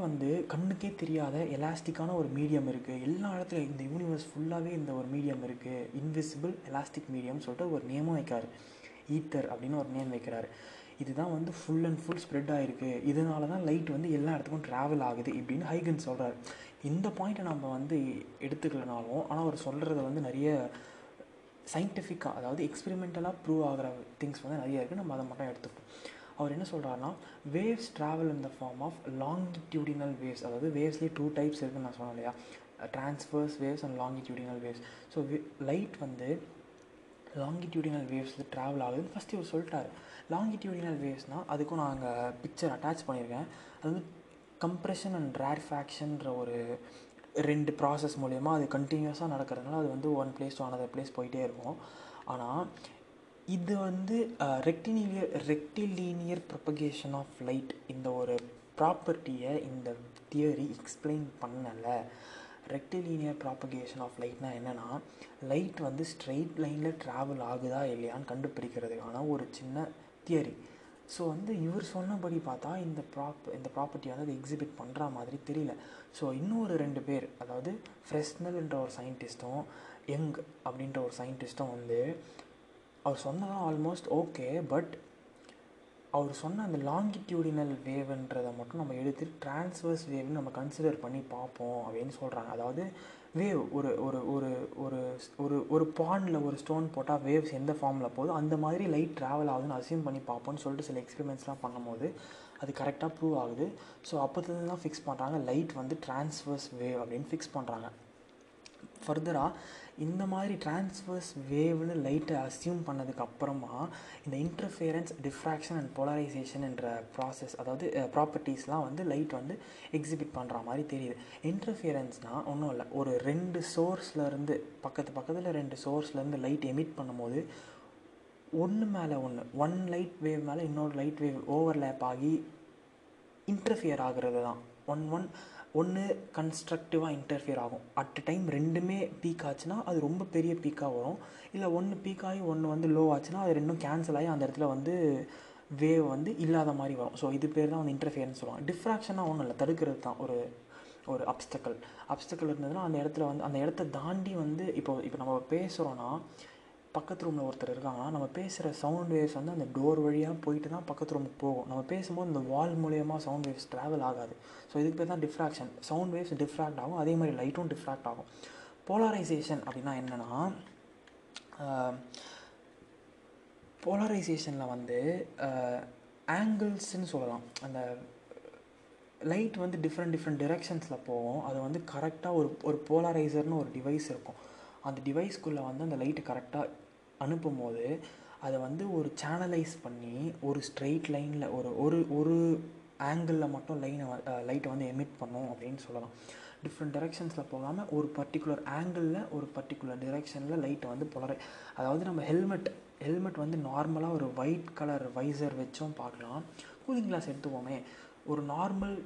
கண்ணுக்கே தெரியாத எலாஸ்டிக்கான ஒரு மீடியம் இருக்குது. எல்லா இடத்துலையும் இந்த யூனிவர்ஸ் ஃபுல்லாகவே இந்த ஒரு மீடியம் இருக்குது, இன்விசிபிள் எலாஸ்டிக் மீடியம்னு சொல்லிட்டு ஒரு நேமும் வைக்கார். ஈத்தர் அப்படின்னு ஒரு நேம் வைக்கிறாரு. இதுதான் ஃபுல் அண்ட் ஃபுல் ஸ்ப்ரெட் ஆகிருக்கு, இதனால தான் லைட் எல்லா இடத்துக்கும் ட்ராவல் ஆகுது இப்படின்னு ஹைகன்ஸ் சொல்கிறார். இந்த பாயிண்ட்டை நம்ம எடுத்துக்கலனாலும், ஆனால் அவர் சொல்கிறத நிறைய சயின்டிஃபிக்காக, அதாவது எக்ஸ்பெரிமெண்டலாக ப்ரூவ் ஆகிற திங்ஸ் நிறைய இருக்குது, நம்ம அதை மட்டும் எடுத்துப்போம். அவர் என்ன சொல்கிறாருன்னா, waves travel in the form of longitudinal waves. அதாவது வேவ்ஸ்லேயே 2 டைப்ஸ் இருக்குதுன்னு நான் சொன்னேன் இல்லையா, transverse waves and longitudinal waves. So light longitudinal waves travel ஆகுதுன்னு ஃபஸ்ட்டு இவர் சொல்லிட்டார். லாங்கிடியூடினல் வேவ்ஸ்னால் அதுக்கும் நாங்கள் பிக்சர் அட்டாச் பண்ணியிருக்கேன். அது கம்ப்ரெஷன் அண்ட் ரேர்ஃபேக்ஷன்ற ஒரு 2 ப்ராசஸ் மூலயமா அது கண்டினியூஸாக நடக்கிறதுனால அது one place to another place போயிட்டே இருக்கும். ஆனால் இது ரெக்டிலீனியர் ப்ரொபகேஷன் ஆஃப் லைட், இந்த ஒரு ப்ராப்பர்ட்டியை இந்த தியரி எக்ஸ்பிளைன் பண்ணலை. ரெக்டிலீனியர் ப்ராப்பகேஷன் ஆஃப் லைட்னா என்னென்னா, லைட் ஸ்ட்ரெயிட் லைனில் ட்ராவல் ஆகுதா இல்லையான்னு கண்டுபிடிக்கிறதுக்கான ஒரு சின்ன தியரி. ஸோ இவர் சொன்னபடி பார்த்தா இந்த ப்ராப்பர்ட்டி அதை எக்ஸிபிட் பண்ணுற மாதிரி தெரியல. ஸோ இன்னொரு 2 பேர், அதாவது ஃப்ரெஸ்னல்ன்ற ஒரு சயின்டிஸ்ட்டும் யங் அப்படின்ற ஒரு சயின்டிஸ்ட்டும் அவர் சொன்னதான் ஆல்மோஸ்ட் ஓகே, பட் அவர் சொன்ன அந்த லாங்கிடியூடினல் வேவ்ன்றதை மட்டும் நம்ம எடுத்து ட்ரான்ஸ்வர்ஸ் வேவ்னு நம்ம கன்சிடர் பண்ணி பார்ப்போம் அப்படின்னு சொல்கிறாங்க. அதாவது வேவ் ஒரு ஒரு ஒரு ஒரு ஒரு ஒரு பாண்டில் ஒரு ஸ்டோன் போட்டால் வேவ்ஸ் எந்த ஃபார்மில் போகுது அந்த மாதிரி லைட் ட்ராவல் ஆகுதுன்னு அசியூம் பண்ணி பார்ப்போம்னு சொல்லிட்டு சில எக்ஸ்பெரிமெண்ட்ஸ்லாம் பண்ணும்போது அது கரெக்டாக ப்ரூவ் ஆகுது. ஸோ அப்போதுலேருந்து தான் ஃபிக்ஸ் பண்ணுறாங்க லைட் ட்ரான்ஸ்வர்ஸ் வேவ் அப்படின்னு ஃபிக்ஸ் பண்ணுறாங்க. ஃபர்தராக இந்த மாதிரி ட்ரான்ஸ்வர்ஸ் வேவ்னு லைட்டை அசியூம் பண்ணதுக்கு அப்புறமா இந்த இன்டர்ஃபேரன்ஸ், டிஃப்ராக்ஷன் அண்ட் போலரைசேஷன் என்ற ப்ராசஸ், அதாவது ப்ராப்பர்ட்டிஸ்லாம் லைட் எக்ஸிபிட் பண்ணுற மாதிரி தெரியுது. இன்டர்ஃபியரன்ஸ்னால் ஒன்றும் இல்லை, ஒரு 2 சோர்ஸ்லேருந்து பக்கத்தில் 2 சோர்ஸ்லேருந்து லைட் எமிட் பண்ணும்போது ஒன்று மேலே ஒன் லைட் வேவ் மேலே இன்னொரு லைட் வேவ் ஓவர்லேப் ஆகி இன்டர்ஃபியர் ஆகிறது தான். ஒன்று கன்ஸ்ட்ரக்டிவாக இன்டர்ஃபியர் ஆகும். அட் டைம் 2மே பீக் ஆச்சுன்னா அது ரொம்ப பெரிய பீக்காக வரும். இல்லை ஒன்று பீக் ஆகி ஒன்று லோ ஆச்சுன்னா அது 2 கேன்சல் ஆகி அந்த இடத்துல வேவ் இல்லாத மாதிரி வரும். ஸோ இது பேர் தான் இன்டர்ஃபியர்னு சொல்லுவாங்க. டிஃப்ராக்ஷனாக ஒன்றும் இல்லை, தடுக்கிறது தான். ஒரு ஒரு அப்ஸ்டக்கல் இருந்ததுன்னா அந்த இடத்துல அந்த இடத்த தாண்டி இப்போ நம்ம பேசுகிறோன்னா, பக்கத்து ரூமில் ஒருத்தர் இருக்காங்கன்னா நம்ம பேசுகிற சவுண்ட் வேவ்ஸ் அந்த டோர் வழியாக போயிட்டு தான் பக்கத்து ரூமுக்கு போகும். நம்ம பேசும்போது இந்த வால் மூலயமா சவுண்ட் வேவ்ஸ் ட்ராவல் ஆகாது. ஸோ இதுக்கு பேர் தான் டிஃப்ராக்ஷன். சவுண்ட் வேவ்ஸ் டிஃப்ராக்ட் ஆகும், அதே மாதிரி லைட்டும் டிஃப்ராக்ட் ஆகும். போலரைசேஷன் அப்படின்னா என்னென்னா, போலரைசேஷனில் ஆங்கிள்ஸ்ன்னு சொல்லலாம். அந்த லைட் டிஃப்ரெண்ட் டிரெக்ஷன்ஸில் போகும். அது கரெக்டாக ஒரு போலரைசர்னு ஒரு டிவைஸ் இருக்கும். அந்த டிவைஸ்க்குள்ளே அந்த லைட்டு கரெக்டாக அனுப்பும் போது அதை ஒரு சேனலைஸ் பண்ணி ஒரு ஸ்ட்ரெயிட் லைனில் ஒரு ஒரு ஒரு ஆங்கிளில் மட்டும் லைட்டை எமிட் பண்ணும் அப்படின்னு சொல்லலாம். டிஃப்ரெண்ட் டிரெக்ஷன்ஸில் போகாமல் ஒரு பர்டிகுலர் ஆங்கிளில் ஒரு பர்டிகுலர் டிரெக்ஷனில் லைட்டை அதாவது நம்ம ஹெல்மெட் நார்மலாக ஒரு ஒயிட் கலர் வைசர் வச்சும் பார்க்கலாம். கூலிங் கிளாஸ் எடுத்துப்போமே, ஒரு நார்மல்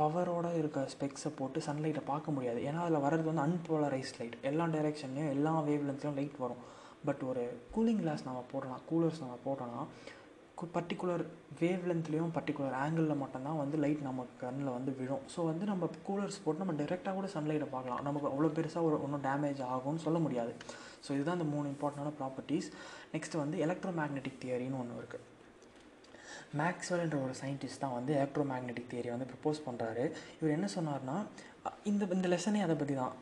பவரோடு இருக்க ஸ்பெக்ஸை போட்டு சன்லைட்டை பார்க்க முடியாது. ஏன்னா அதில் வர்றது அன்போலரைஸ்ட் லைட். எல்லா டைரெக்ஷன்லேயும் எல்லா வேவ்லென்த்லையும் லைட் வரும். பட் ஒரு கூலிங் கிளாஸ் நம்ம போடலாம், கூலர்ஸ் நம்ம போட்டோம்னா பர்டிகுலர் வேவ்லென்த்லேயும் பர்டிகுலர் ஆங்கிளில் மட்டும்தான் லைட் நம்ம கண்ணில் விழும். ஸோ நம்ம கூலர்ஸ் போட்டு நம்ம டைரெக்டாக கூட சன்லைட்டை பார்க்கலாம். நமக்கு அவ்வளோ பெருசாக ஒன்றும் டேமேஜ் ஆகும்னு சொல்ல முடியாது. ஸோ இதுதான் இந்த 3 இம்பார்ட்டண்டான ப்ராப்பர்ட்டிஸ். நெக்ஸ்ட் எலக்ட்ரோமேக்னெட்டிக் தியரின்னு ஒன்று இருக்குது. மேக்ஸ்வெல்ன்ற ஒரு சயின்டிஸ்ட் தான் எலக்ட்ரோமேக்னெட்டிக் தியரி ப்ரப்போஸ் பண்ணுறாரு. இவர் என்ன சொன்னார்னா, இந்த லெசனே அதை பற்றி தான்.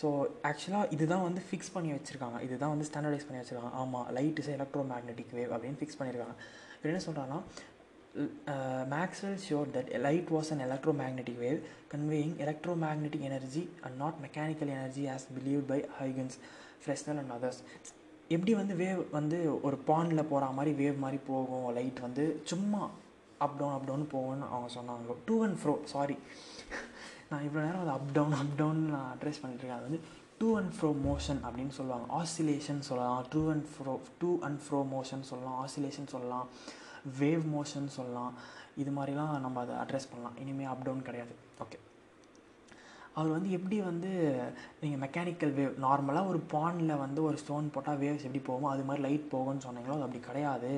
ஸோ ஆக்சுவலாக இதுதான் ஃபிக்ஸ் பண்ணி வச்சுருக்காங்க, இதுதான் ஸ்டாண்டர்டைஸ் பண்ணி வச்சுருக்காங்க. ஆமாம், லைட் இஸ் எலக்ட்ரோமேக்னெட்டிக் வேவ் அப்படின்னு ஃபிக்ஸ் பண்ணியிருக்காங்க. இவர் என்ன சொல்கிறாருன்னா, Maxwell showed that light was an electromagnetic wave conveying electromagnetic energy and not mechanical energy as believed by Huygens, Fresnel and others. எப்படி வந்து வேவ் வந்து ஒரு பாண்டில் போகிற மாதிரி வேவ் மாதிரி போகும், லைட் வந்து சும்மா அப்டவுன் போகும்னு அவங்க சொன்னாங்க. டூ அண்ட் ஃப்ரோ, சாரி நான் இவ்வளோ நேரம் அது அப்டவுன் நான் அட்ரஸ் பண்ணிட்டுருக்கேன். அது வந்து டூ அண்ட் ஃப்ரோ மோஷன் அப்படின்னு சொல்லுவாங்க, ஆசிலேஷன் சொல்லலாம், டூ அண்ட் ஃப்ரோ மோஷன் சொல்லலாம், ஆசிலேஷன் சொல்லலாம், வேவ் மோஷன் சொல்லலாம். இது மாதிரிலாம் நம்ம அதை அட்ரஸ் பண்ணலாம். இனிமேல் அப்டவுன் கிடையாது. ஓகே, அவர் வந்து எப்படி வந்து நீங்கள் மெக்கானிக்கல் வேவ் நார்மலாக ஒரு பாண்டில் வந்து ஒரு ஸ்டோன் போட்டால் வேவ்ஸ் எப்படி போகும் அது மாதிரி லைட் போகும்னு சொன்னீங்களோ அது அப்படி கிடையாது.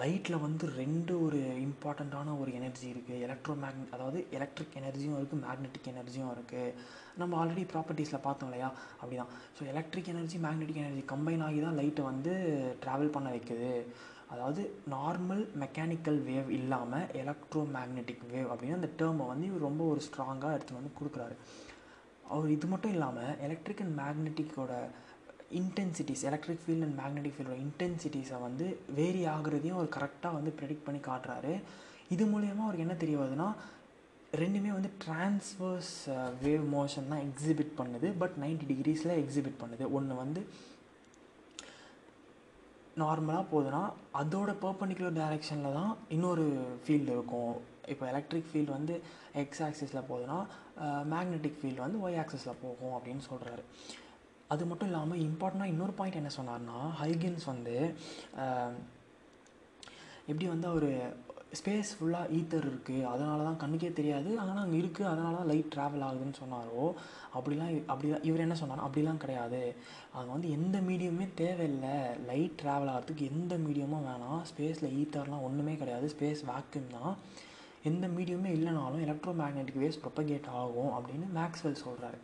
லைட்டில் வந்து ரெண்டு ஒரு இம்பார்ட்டண்ட்டான ஒரு எனர்ஜி இருக்குது, எலக்ட்ரோமேக்னெட், அதாவது எலக்ட்ரிக் எனர்ஜியும் இருக்குது, மேக்னெட்டிக் எனர்ஜியும் இருக்குது. நம்ம ஆல்ரெடி ப்ராப்பர்ட்டிஸில் பார்த்தோம் இல்லையா, அப்படி தான். So electric energy magnetic energy combine ஆகி தான் லைட்டை வந்து ட்ராவல் பண்ண வைக்குது. அதாவது நார்மல் மெக்கானிக்கல் வேவ் இல்லாமல் எலக்ட்ரோ மேக்னெட்டிக் வேவ் அப்படின்னு அந்த டேர்மை வந்து இவர் ரொம்ப ஒரு ஸ்ட்ராங்காக எடுத்துகிட்டு வந்து கொடுக்குறாரு. அவர் இது மட்டும் இல்லாமல் எலக்ட்ரிக் அண்ட் மேக்னெட்டிக்கோட intensities, electric field and magnetic ஃபீல்டோட இன்டென்சிட்டிஸை வந்து வேரி ஆகுறதையும் அவர் கரெக்டாக வந்து ப்ரெடிக்ட் பண்ணி காட்டுறாரு. இது மூலயமா அவருக்கு என்ன தெரிய வருதுன்னா, ரெண்டுமே வந்து டிரான்ஸ்வர்ஸ் வேவ் மோஷன் தான் எக்ஸிபிட் பண்ணுது, பட் 90 degrees எக்ஸிபிட் பண்ணுது. ஒன்று வந்து நார்மலாக போகுதுன்னா அதோட பர்பண்டிகுலர் டைரெக்ஷனில் தான் இன்னொரு ஃபீல்டு இருக்கும். இப்போ எலக்ட்ரிக் ஃபீல்டு வந்து எக்ஸ் ஆக்சிஸில் போகுதுன்னா மேக்னெட்டிக் ஃபீல்டு வந்து ஒய் ஆக்சிஸில் போகும் அப்படின்னு சொல்கிறாரு. அது மட்டும் இல்லாமல் இம்பார்ட்டண்ட்டாக இன்னொரு பாயிண்ட் என்ன சொன்னார்னா, ஹைகின்ஸ் வந்து எப்படி வந்து அவர் ஸ்பேஸ் ஃபுல்லாக ஈத்தர் இருக்குது, அதனால தான் கண்ணுக்கே தெரியாது, ஆனால் அங்கே இருக்குது, அதனால தான் லைட் ட்ராவல் ஆகுதுன்னு சொன்னாரோ, அப்படிலாம் இவர் என்ன சொன்னாரோ அப்படிலாம் கிடையாது. அங்கே வந்து எந்த மீடியமே தேவையில்லை, லைட் ட்ராவல் ஆகிறதுக்கு எந்த மீடியமும் வேணாம், ஸ்பேஸில் ஈத்தர்லாம் ஒன்றுமே கிடையாது, ஸ்பேஸ் வேக்யூம் தான், எந்த மீடியமே இல்லைனாலும் எலக்ட்ரோ மேக்னெட்டிக் வேவ்ஸ் ப்ரொபகேட் ஆகும் அப்படின்னு மேக்ஸ்வெல் சொல்கிறாரு.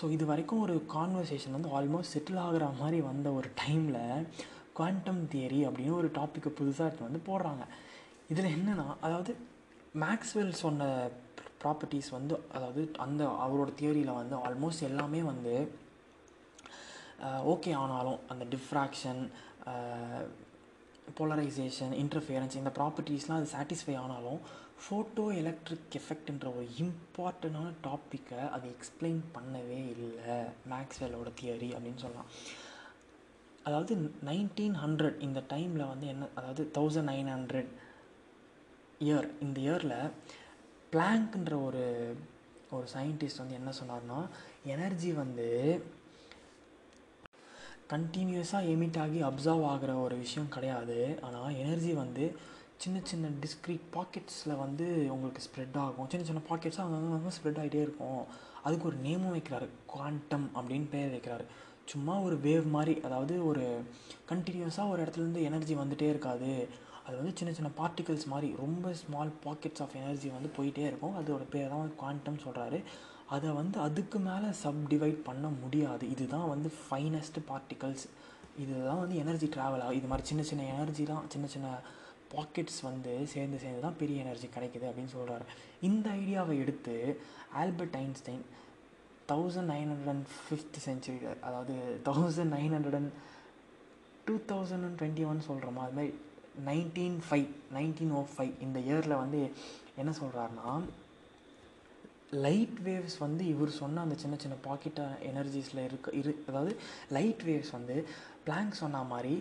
ஸோ இது வரைக்கும் ஒரு கான்வர்சேஷன் வந்து ஆல்மோஸ்ட் செட்டில் ஆகிற மாதிரி வந்த ஒரு டைமில் குவாண்டம் தியரி அப்படின்னு ஒரு டாப்பிக்கை புதுசாக வந்து போடுறாங்க. இதில் என்னென்னா, அதாவது மேக்ஸ்வெல் சொன்ன ப்ராப்பர்ட்டிஸ் வந்து, அதாவது அந்த அவரோட தியரியில் வந்து ஆல்மோஸ்ட் எல்லாமே வந்து ஓகே ஆனாலும் அந்த டிஃப்ராக்ஷன், போலரைசேஷன், இன்டர்ஃபியரன்ஸ் இந்த ப்ராப்பர்ட்டிஸ்லாம் அது சாட்டிஸ்ஃபை ஆனாலும் ஃபோட்டோ எலக்ட்ரிக் எஃபெக்ட்ன்ற ஒரு இம்பார்ட்டண்டான டாப்பிக்கை அது எக்ஸ்பிளைன் பண்ணவே இல்லை மேக்ஸ்வெல்லோட தியரி அப்படின்னு சொல்லலாம். அதாவது 1900 இந்த டைமில் வந்து என்ன, அதாவது 1900 இயர், இந்த இயரில் பிளாங்க்ன்ற ஒரு சயின்டிஸ்ட் வந்து என்ன சொன்னார்னா, எனர்ஜி வந்து கண்டினியூஸாக எமிட் ஆகி அப்சர்வ் ஆகிற ஒரு விஷயம் கிடையாது, ஆனால் எனர்ஜி வந்து சின்ன சின்ன டிஸ்க்ரீட் பாக்கெட்ஸில் வந்து உங்களுக்கு ஸ்ப்ரெட் ஆகும், சின்ன சின்ன பாக்கெட்ஸாக அங்கே ஸ்ப்ரெட் ஆகிட்டே இருக்கும். அதுக்கு ஒரு நேமும் வைக்கிறாரு, குவாண்டம் அப்படின்னு பேர் வைக்கிறாரு. சும்மா ஒரு வேவ் மாதிரி, அதாவது ஒரு கண்டினியூஸாக ஒரு இடத்துலேருந்து எனர்ஜி வந்துகிட்டே இருக்காது, அது வந்து சின்ன சின்ன பார்ட்டிகல்ஸ் மாதிரி ரொம்ப ஸ்மால் பாக்கெட்ஸ் ஆஃப் எனர்ஜி வந்து போயிட்டே இருக்கும். அதோட பேர் தான் குவாண்டம் சொல்கிறாரு. அதை வந்து அதுக்கு மேலே சப்டிவைட் பண்ண முடியாது. இதுதான் வந்து ஃபைனஸ்ட் பார்ட்டிகல்ஸ், இதுதான் வந்து எனர்ஜி ட்ராவல் ஆகும். இது மாதிரி சின்ன சின்ன எனர்ஜி தான், சின்ன சின்ன பாக்கெட்ஸ் வந்து சேர்ந்து தான் பெரிய எனர்ஜி கிடைக்குது அப்படின்னு சொல்கிறாரு. இந்த ஐடியாவை எடுத்து ஆல்பர்ட் ஐன்ஸ்டைன் 1905th century, அதாவது 1900 and 2021 சொல்கிறோமா, அது மாதிரி 1905 இந்த இயரில் வந்து என்ன சொல்கிறாருன்னா, லைட் வேவ்ஸ் வந்து இவர் சொன்ன அந்த சின்ன சின்ன பாக்கெட்டாக எனர்ஜிஸில் அதாவது லைட் வேவ்ஸ் வந்து பிளாங்க் சொன்ன மாதிரி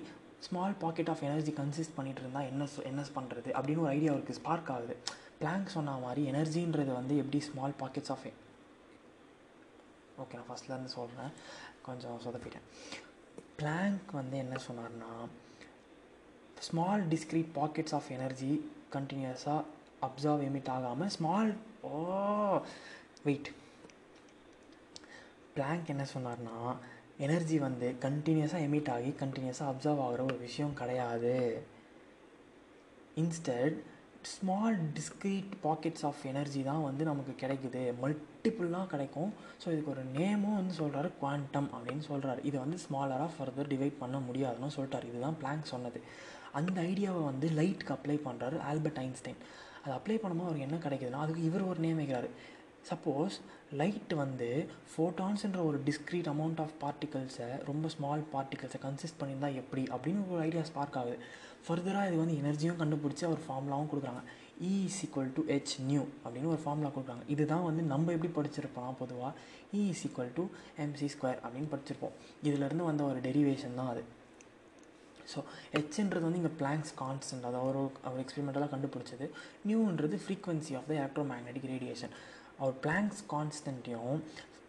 small packet of energy consist பண்ணிகிட்டு இருந்தால் என்ன பண்ணுறது அப்படின்னு ஒரு ஐடியா அவருக்கு ஸ்பார்க் ஆகுது. பிளாங்க் சொன்ன மாதிரி எனர்ஜின்றது வந்து எப்படி ஸ்மால் பாக்கெட்ஸ் ஆஃப், ஓகே நான் ஃபஸ்ட்லேருந்து சொல்கிறேன், கொஞ்சம் சொதப்பிட்டேன். பிளாங்க் வந்து என்ன சொன்னார்னா, small discrete packets of energy கண்டினியூஸாக அப்சர்வ் எமிட் ஆகாமல் பிளாங்க் என்ன சொன்னார்னா, எனர்ஜி வந்து கண்டினியூஸாக எமிட் ஆகி கண்டினியூஸாக அப்சர்வ் ஆகிற ஒரு விஷயம் கிடையாது, instead small discrete packets of energy தான் வந்து நமக்கு கிடைக்குது, மல்டிப்புளாக கிடைக்கும். ஸோ இதுக்கு ஒரு நேமும் வந்து சொல்கிறாரு, குவாண்டம் அப்படின்னு சொல்கிறாரு. இதை வந்து ஸ்மாலராக ஃபர்தர் டிவைட் பண்ண முடியாதுன்னு சொல்லிட்டார். இதுதான் பிளாங்க் சொன்னது. அந்த ஐடியாவை வந்து லைட்டுக்கு அப்ளை பண்ணுறாரு ஆல்பர்ட் ஐன்ஸ்டைன். அது அப்ளை பண்ணும்போது அவருக்கு என்ன கிடைக்குதுன்னா, அதுக்கு இவர் ஒரு நேம் வைக்கிறாரு, சப்போஸ் லைட் வந்து ஃபோட்டான்ஸ்ன்ற ஒரு டிஸ்க்ரீட் அமௌண்ட் ஆஃப் பார்ட்டிகல்ஸை ரொம்ப ஸ்மால் பார்ட்டிகல்ஸை கன்சிஸ்ட் பண்ணியிருந்தால் எப்படி அப்படின்னு ஒரு ஐடியா ஸ்பார்க் ஆகுது. ஃபர்தராக இது வந்து எனர்ஜியும் கண்டுபிடிச்சி ஒரு ஃபார்முலாவும் கொடுக்குறாங்க. E = hν அப்படின்னு ஒரு ஃபார்முலா கொடுக்குறாங்க. இதுதான் வந்து நம்ம எப்படி படிச்சிருப்போம், பொதுவாக E = mc² அப்படின்னு படிச்சிருப்போம். இதிலேருந்து வந்த ஒரு டெரிவேஷன் தான் அது. ஸோ ஹெச்ன்றது வந்து இங்கே பிளாங்க்ஸ் கான்ஸ்டன்ட், அது அவர் எக்ஸ்பெரிமெண்டலாக கண்டுபிடிச்சது. நியூன்றது frequency of the electromagnetic radiation. அவர் பிளாங்க்ஸ் கான்ஸ்டன்ட்டையும்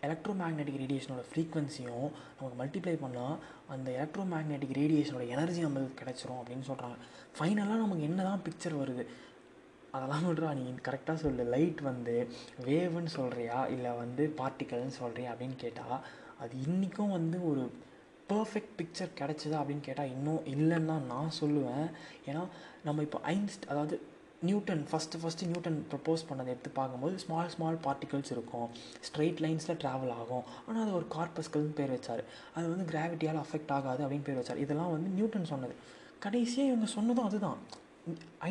எலக்ட்ரோமேக்னெட்டிக் ரேடியேஷனோட ஃப்ரீக்வன்சியும் நமக்கு மல்டிப்ளை பண்ணால் அந்த எலக்ட்ரோமேக்னெட்டிக் ரேடியேஷனோட எனர்ஜி நம்மளுக்கு கிடச்சிரும் அப்படின்னு சொல்கிறாங்க. ஃபைனலாக நமக்கு என்ன தான் பிக்சர் வருது அதெல்லாம் விட்றா, நீ கரெக்டாக சொல்லு, லைட் வந்து வேவுன்னு சொல்கிறியா இல்லை வந்து பார்ட்டிக்கல்னு சொல்கிறியா அப்படின்னு கேட்டால் அது இன்றைக்கும் வந்து ஒரு பர்ஃபெக்ட் பிக்சர் கிடச்சிதா அப்படின்னு கேட்டால் இன்னும் இல்லைன்னா நான் சொல்லுவேன். ஏன்னா நம்ம இப்போ அதாவது நியூட்டன் ஃபஸ்ட்டு ப்ரப்போஸ் பண்ணதை எடுத்து பார்க்கும்போது ஸ்மால் பார்ட்டிகல்ஸ் இருக்கும், ஸ்ட்ரெயிட் லைன்ஸில் ட்ராவல் ஆகும், ஆனால் அது ஒரு கார்பஸ்கள்னு பேர் வச்சார், அது வந்து கிராவிட்டியால் அஃபெக்ட் ஆகாது அப்படின்னு பேர் வச்சார். இதெல்லாம் வந்து நியூட்டன் சொன்னது. கடைசியாக இவங்க சொன்னதும் அதுதான்.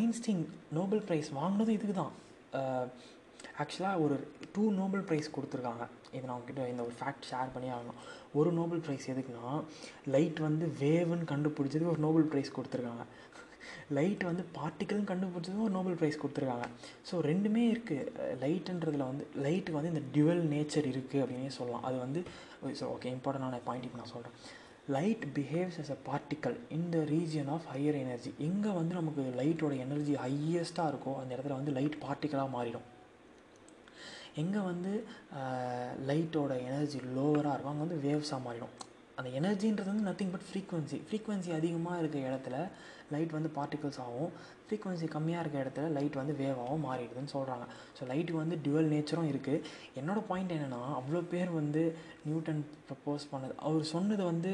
ஐன்ஸ்டீன் நோபல் ப்ரைஸ் வாங்கினதும் இதுக்கு தான். ஆக்சுவலாக ஒரு 2 நோபல் ப்ரைஸ் கொடுத்துருக்காங்க. இது நான் உங்ககிட்ட இந்த ஒரு ஃபேக்ட் ஷேர் பண்ணி ஆகணும். ஒரு நோபல் ப்ரைஸ் எதுக்குன்னா, லைட் வந்து வேவுன்னு கண்டுபிடிச்சதுக்கு ஒரு நோபல் ப்ரைஸ் கொடுத்துருக்காங்க, லைட் வந்து பார்ட்டிக்கல்னு கண்டுபிடிச்சதும் ஒரு நோபல் ப்ரைஸ் கொடுத்துருக்காங்க. ஸோ ரெண்டுமே இருக்குது. லைட்டுன்றதில் வந்து லைட்டுக்கு வந்து இந்த டியூவல் நேச்சர் இருக்குது அப்படின்னே சொல்லலாம். அது வந்து ஸோ ஓகே, இம்பார்ட்டண்டான பாயிண்ட் இப்போ நான் சொல்கிறேன். Light behaves as a particle in the region of higher energy. எங்கே வந்து நமக்கு லைட்டோட எனர்ஜி ஹையஸ்ட்டாக இருக்கோ அந்த இடத்துல வந்து லைட் பார்ட்டிக்கலாக மாறிடும். எங்கே வந்து லைட்டோட எனர்ஜி லோவராக இருக்கும் அங்கே வந்து வேவ்ஸாக மாறிடும். அந்த எனர்ஜின்றது வந்து நத்திங் பட் ஃப்ரீக்வன்சி அதிகமாக இருக்கிற இடத்துல லைட் வந்து பார்ட்டிகல்ஸ் ஆகும், ஃப்ரீக்வன்சி கம்மியாக இருக்கிற இடத்துல லைட் வந்து வேவாகவும் மாறிடுதுன்னு சொல்கிறாங்க. ஸோ லைட்டு வந்து டியூவல் நேச்சரும் இருக்குது. என்னோடய பாயிண்ட் என்னென்னா, அவ்வளோ பேர் வந்து நியூட்டன் ப்ரப்போஸ் பண்ணது அவர் சொன்னது வந்து,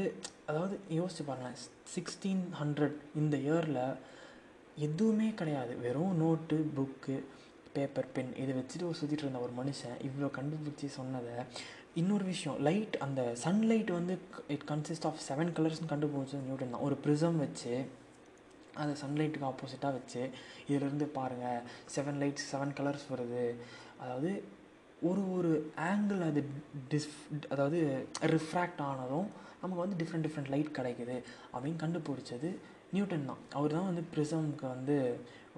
அதாவது யோசிச்சு பாருங்கள், 1600 இந்த இயரில் எதுவுமே கிடையாது, வெறும் நோட்டு புக்கு பேப்பர் பென் இதை வச்சுட்டு ஒரு சுற்றிட்டு இருந்த ஒரு மனுஷன் இவ்வளோ கண்டுபிடிச்சி சொன்னதை. இன்னொரு விஷயம், லைட் அந்த சன்லைட் வந்து இட் கன்சிஸ்ட் ஆஃப் 7 கலர்ஸ்னு கண்டுபிடிச்சது நியூட்டன் தான். ஒரு ப்ரிசம் வச்சு அதை சன்லைட்டுக்கு ஆப்போசிட்டாக வச்சு இதிலிருந்து பாருங்கள் 7 லைட்ஸ் 7 கலர்ஸ் வருது. அதாவது ஒரு ஆங்கிள் அது அதாவது ரிஃப்ராக்ட் ஆனதும் நமக்கு வந்து டிஃப்ரெண்ட் லைட் கிடைக்குது அப்படின்னு கண்டுபிடிச்சது நியூட்டன் தான். அவர் தான் வந்து ப்ரிசம்க்கு வந்து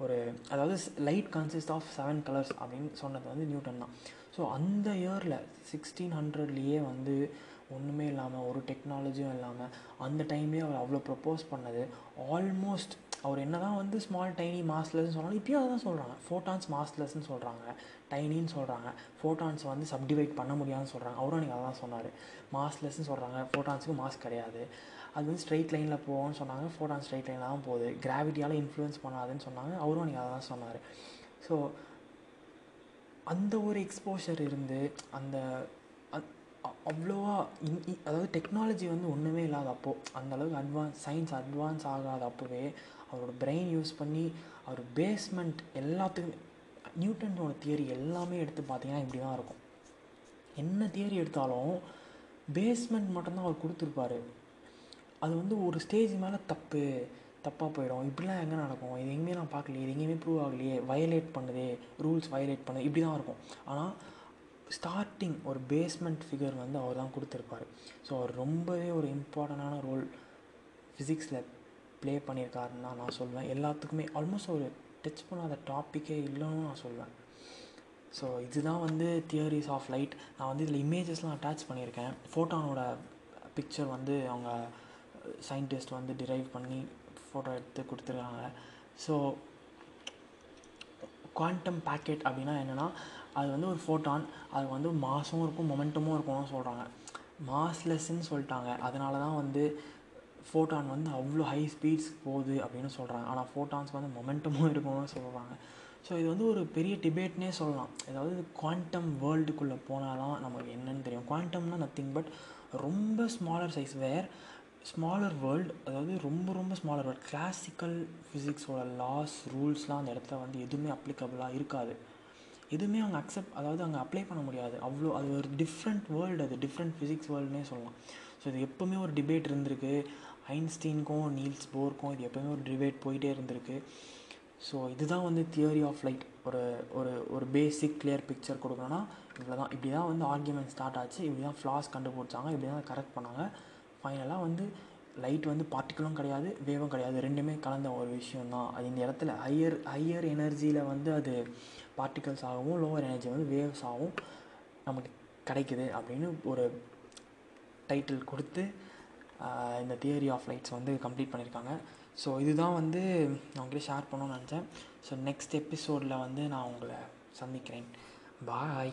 ஒரு அதாவது லைட் கன்சிஸ்ட் ஆஃப் 7 கலர்ஸ் அப்படின்னு சொன்னது வந்து நியூட்டன் தான். ஸோ அந்த இயரில் 1600 வந்து ஒன்றுமே இல்லாமல் ஒரு டெக்னாலஜியும் இல்லாமல் அந்த டைம்லேயே அவர் அவ்வளோ ப்ரப்போஸ் பண்ணது. ஆல்மோஸ்ட் அவர் என்ன தான் வந்து ஸ்மால் டைனி மாஸ்லெஸ்ன்னு சொன்னாலும் இப்போயும் அதை தான் சொல்கிறாங்க. ஃபோட்டான்ஸ் மாஸ்லெஸ்ன்னு சொல்கிறாங்க, டைனின்னு சொல்கிறாங்க, ஃபோட்டான்ஸ் வந்து சப்டிவைட் பண்ண முடியாதுன்னு சொல்கிறாங்க. அவரும் நீங்கள் அதை தான் சொன்னார். மாஸ்லெஸ்ன்னு சொல்கிறாங்க, ஃபோட்டான்ஸுக்கு மாஸ் கிடையாது. அது வந்து ஸ்ட்ரெயிட் லைனில் போவோம்னு சொன்னாங்க, ஃபோட்டான் ஸ்ட்ரெயிட் லைனில் தான் போகுது. கிராவிட்டியால் இன்ஃப்ளூயன்ஸ் பண்ணாதுன்னு சொன்னாங்க, அவரும் நீங்கள் அதை தான் சொன்னார். ஸோ அந்த ஒரு எக்ஸ்போஷர் இருந்து அந்த அவ்வளோவா அதாவது டெக்னாலஜி வந்து ஒன்றுமே இல்லாத அப்போ அந்தளவுக்கு சயின்ஸ் அட்வான்ஸ் ஆகாத அப்போவே அவரோட பிரெயின் யூஸ் பண்ணி அவர் பேஸ்மெண்ட் எல்லாத்துக்குமே நியூட்டனோட தியரி எல்லாமே எடுத்து பார்த்தீங்கன்னா இப்படி தான் இருக்கும். என்ன தியரி எடுத்தாலும் பேஸ்மெண்ட் மட்டும்தான் அவர் கொடுத்துருப்பாரு. அது வந்து ஒரு ஸ்டேஜ் மேலே தப்பாக போயிடும். இப்படிலாம் எங்கே நடக்கும், இது எங்கேயுமே நான் பார்க்கலையே, இது எங்கேயுமே ப்ரூவ் ஆகலையே, ரூல்ஸ் வயலேட் பண்ணுது இப்படி தான் இருக்கும். ஆனால் ஸ்டார்டிங் ஒரு பேஸ்மெண்ட் ஃபிகர் வந்து அவர் தான் கொடுத்துருப்பார். ஸோ அவர் ரொம்பவே ஒரு இம்பார்ட்டண்டான ரோல் ஃபிசிக்ஸில் ப்ளே பண்ணியிருக்காருன்னு தான் நான் சொல்வேன். எல்லாத்துக்குமே ஆல்மோஸ்ட் ஒரு டச் பண்ணாத டாப்பிக்கே இல்லைன்னு நான் சொல்வேன். ஸோ இதுதான் வந்து தியரிஸ் ஆஃப் லைட். நான் வந்து இதில் இமேஜஸ்லாம் அட்டாச் பண்ணியிருக்கேன். ஃபோட்டானோட பிக்சர் வந்து அவங்க சயின்டிஸ்ட் வந்து டிரைவ் பண்ணி ஃபோட்டோ எடுத்து கொடுத்துருக்காங்க. ஸோ குவாண்டம் பேக்கெட் அப்படின்னா என்னென்னா, அது வந்து ஒரு ஃபோட்டான், அது வந்து மாஸும் இருக்கும் மொமெண்டமும் இருக்கும்னு சொல்கிறாங்க. மாஸ்லெஸ்ன்னு சொல்லிட்டாங்க, அதனால தான் வந்து ஃபோட்டான் வந்து அவ்வளோ ஹை ஸ்பீட்ஸ் போகுது அப்படின்னு சொல்கிறாங்க. ஆனால் ஃபோட்டான்ஸ் வந்து மொமெண்டமும் இருக்கும்னு சொல்கிறாங்க. ஸோ இது வந்து ஒரு பெரிய டிபேட்னே சொல்லலாம். அதாவது குவாண்டம் வேர்ல்டுக்குள்ளே போனால் தான் நமக்கு என்னென்னு தெரியும். குவாண்டம்னால் நத்திங் பட் ரொம்ப smaller size where smaller world, அதாவது ரொம்ப ஸ்மாலர் வேர்ல்டு. கிளாசிக்கல் ஃபிசிக்ஸோட லாஸ் ரூல்ஸ்லாம் அந்த இடத்துல வந்து எதுவுமே அப்ளிகபிளாக இருக்காது, எதுவுமே அவங்க அங்கே அப்ளை பண்ண முடியாது. அவ்வளோ அது ஒரு டிஃப்ரெண்ட் வேர்ல்டு, அது டிஃப்ரெண்ட் ஃபிசிக்ஸ் வேர்ல்டுனே சொல்லலாம். ஸோ இது எப்போவுமே ஒரு டிபேட் இருந்திருக்கு. ஐன்ஸ்டீனுக்கும் நீல்ஸ் போருக்கும் இது எப்போவுமே ஒரு டிபேட் போயிட்டே இருந்திருக்கு. ஸோ இதுதான் வந்து தியரி ஆஃப் லைட். ஒரு ஒரு பேசிக் கிளியர் பிக்சர் கொடுக்கணும்னா இவ்வளோதான். இப்படி தான் வந்து ஆர்கியூமெண்ட் ஸ்டார்ட் ஆச்சு, இப்படி தான் ஃப்ளாஸ் கண்டுபிடிச்சாங்க, இப்படி தான் கரெக்ட் பண்ணாங்க. ஃபைனலாக வந்து லைட் வந்து பார்ட்டிக்கலும் கிடையாது, வேவும் கிடையாது, ரெண்டுமே கலந்த ஒரு விஷயந்தான். அது இந்த இடத்துல ஹையர் எனர்ஜியில் வந்து அது பார்ட்டிகல்ஸ் ஆகவும், லோவர் எனர்ஜி வந்து வேவ்ஸ் ஆகவும் நமக்கு கிடைக்குது அப்படின்னு ஒரு டைட்டில் கொடுத்து இந்த தியரி ஆஃப் லைட்ஸ் வந்து கம்ப்ளீட் பண்ணியிருக்காங்க. ஸோ இதுதான் வந்து நான் உங்களே ஷேர் பண்ணணும்னு நினச்சேன். ஸோ நெக்ஸ்ட் எபிசோடில் வந்து நான் உங்களை சந்திக்கிறேன். பாய்.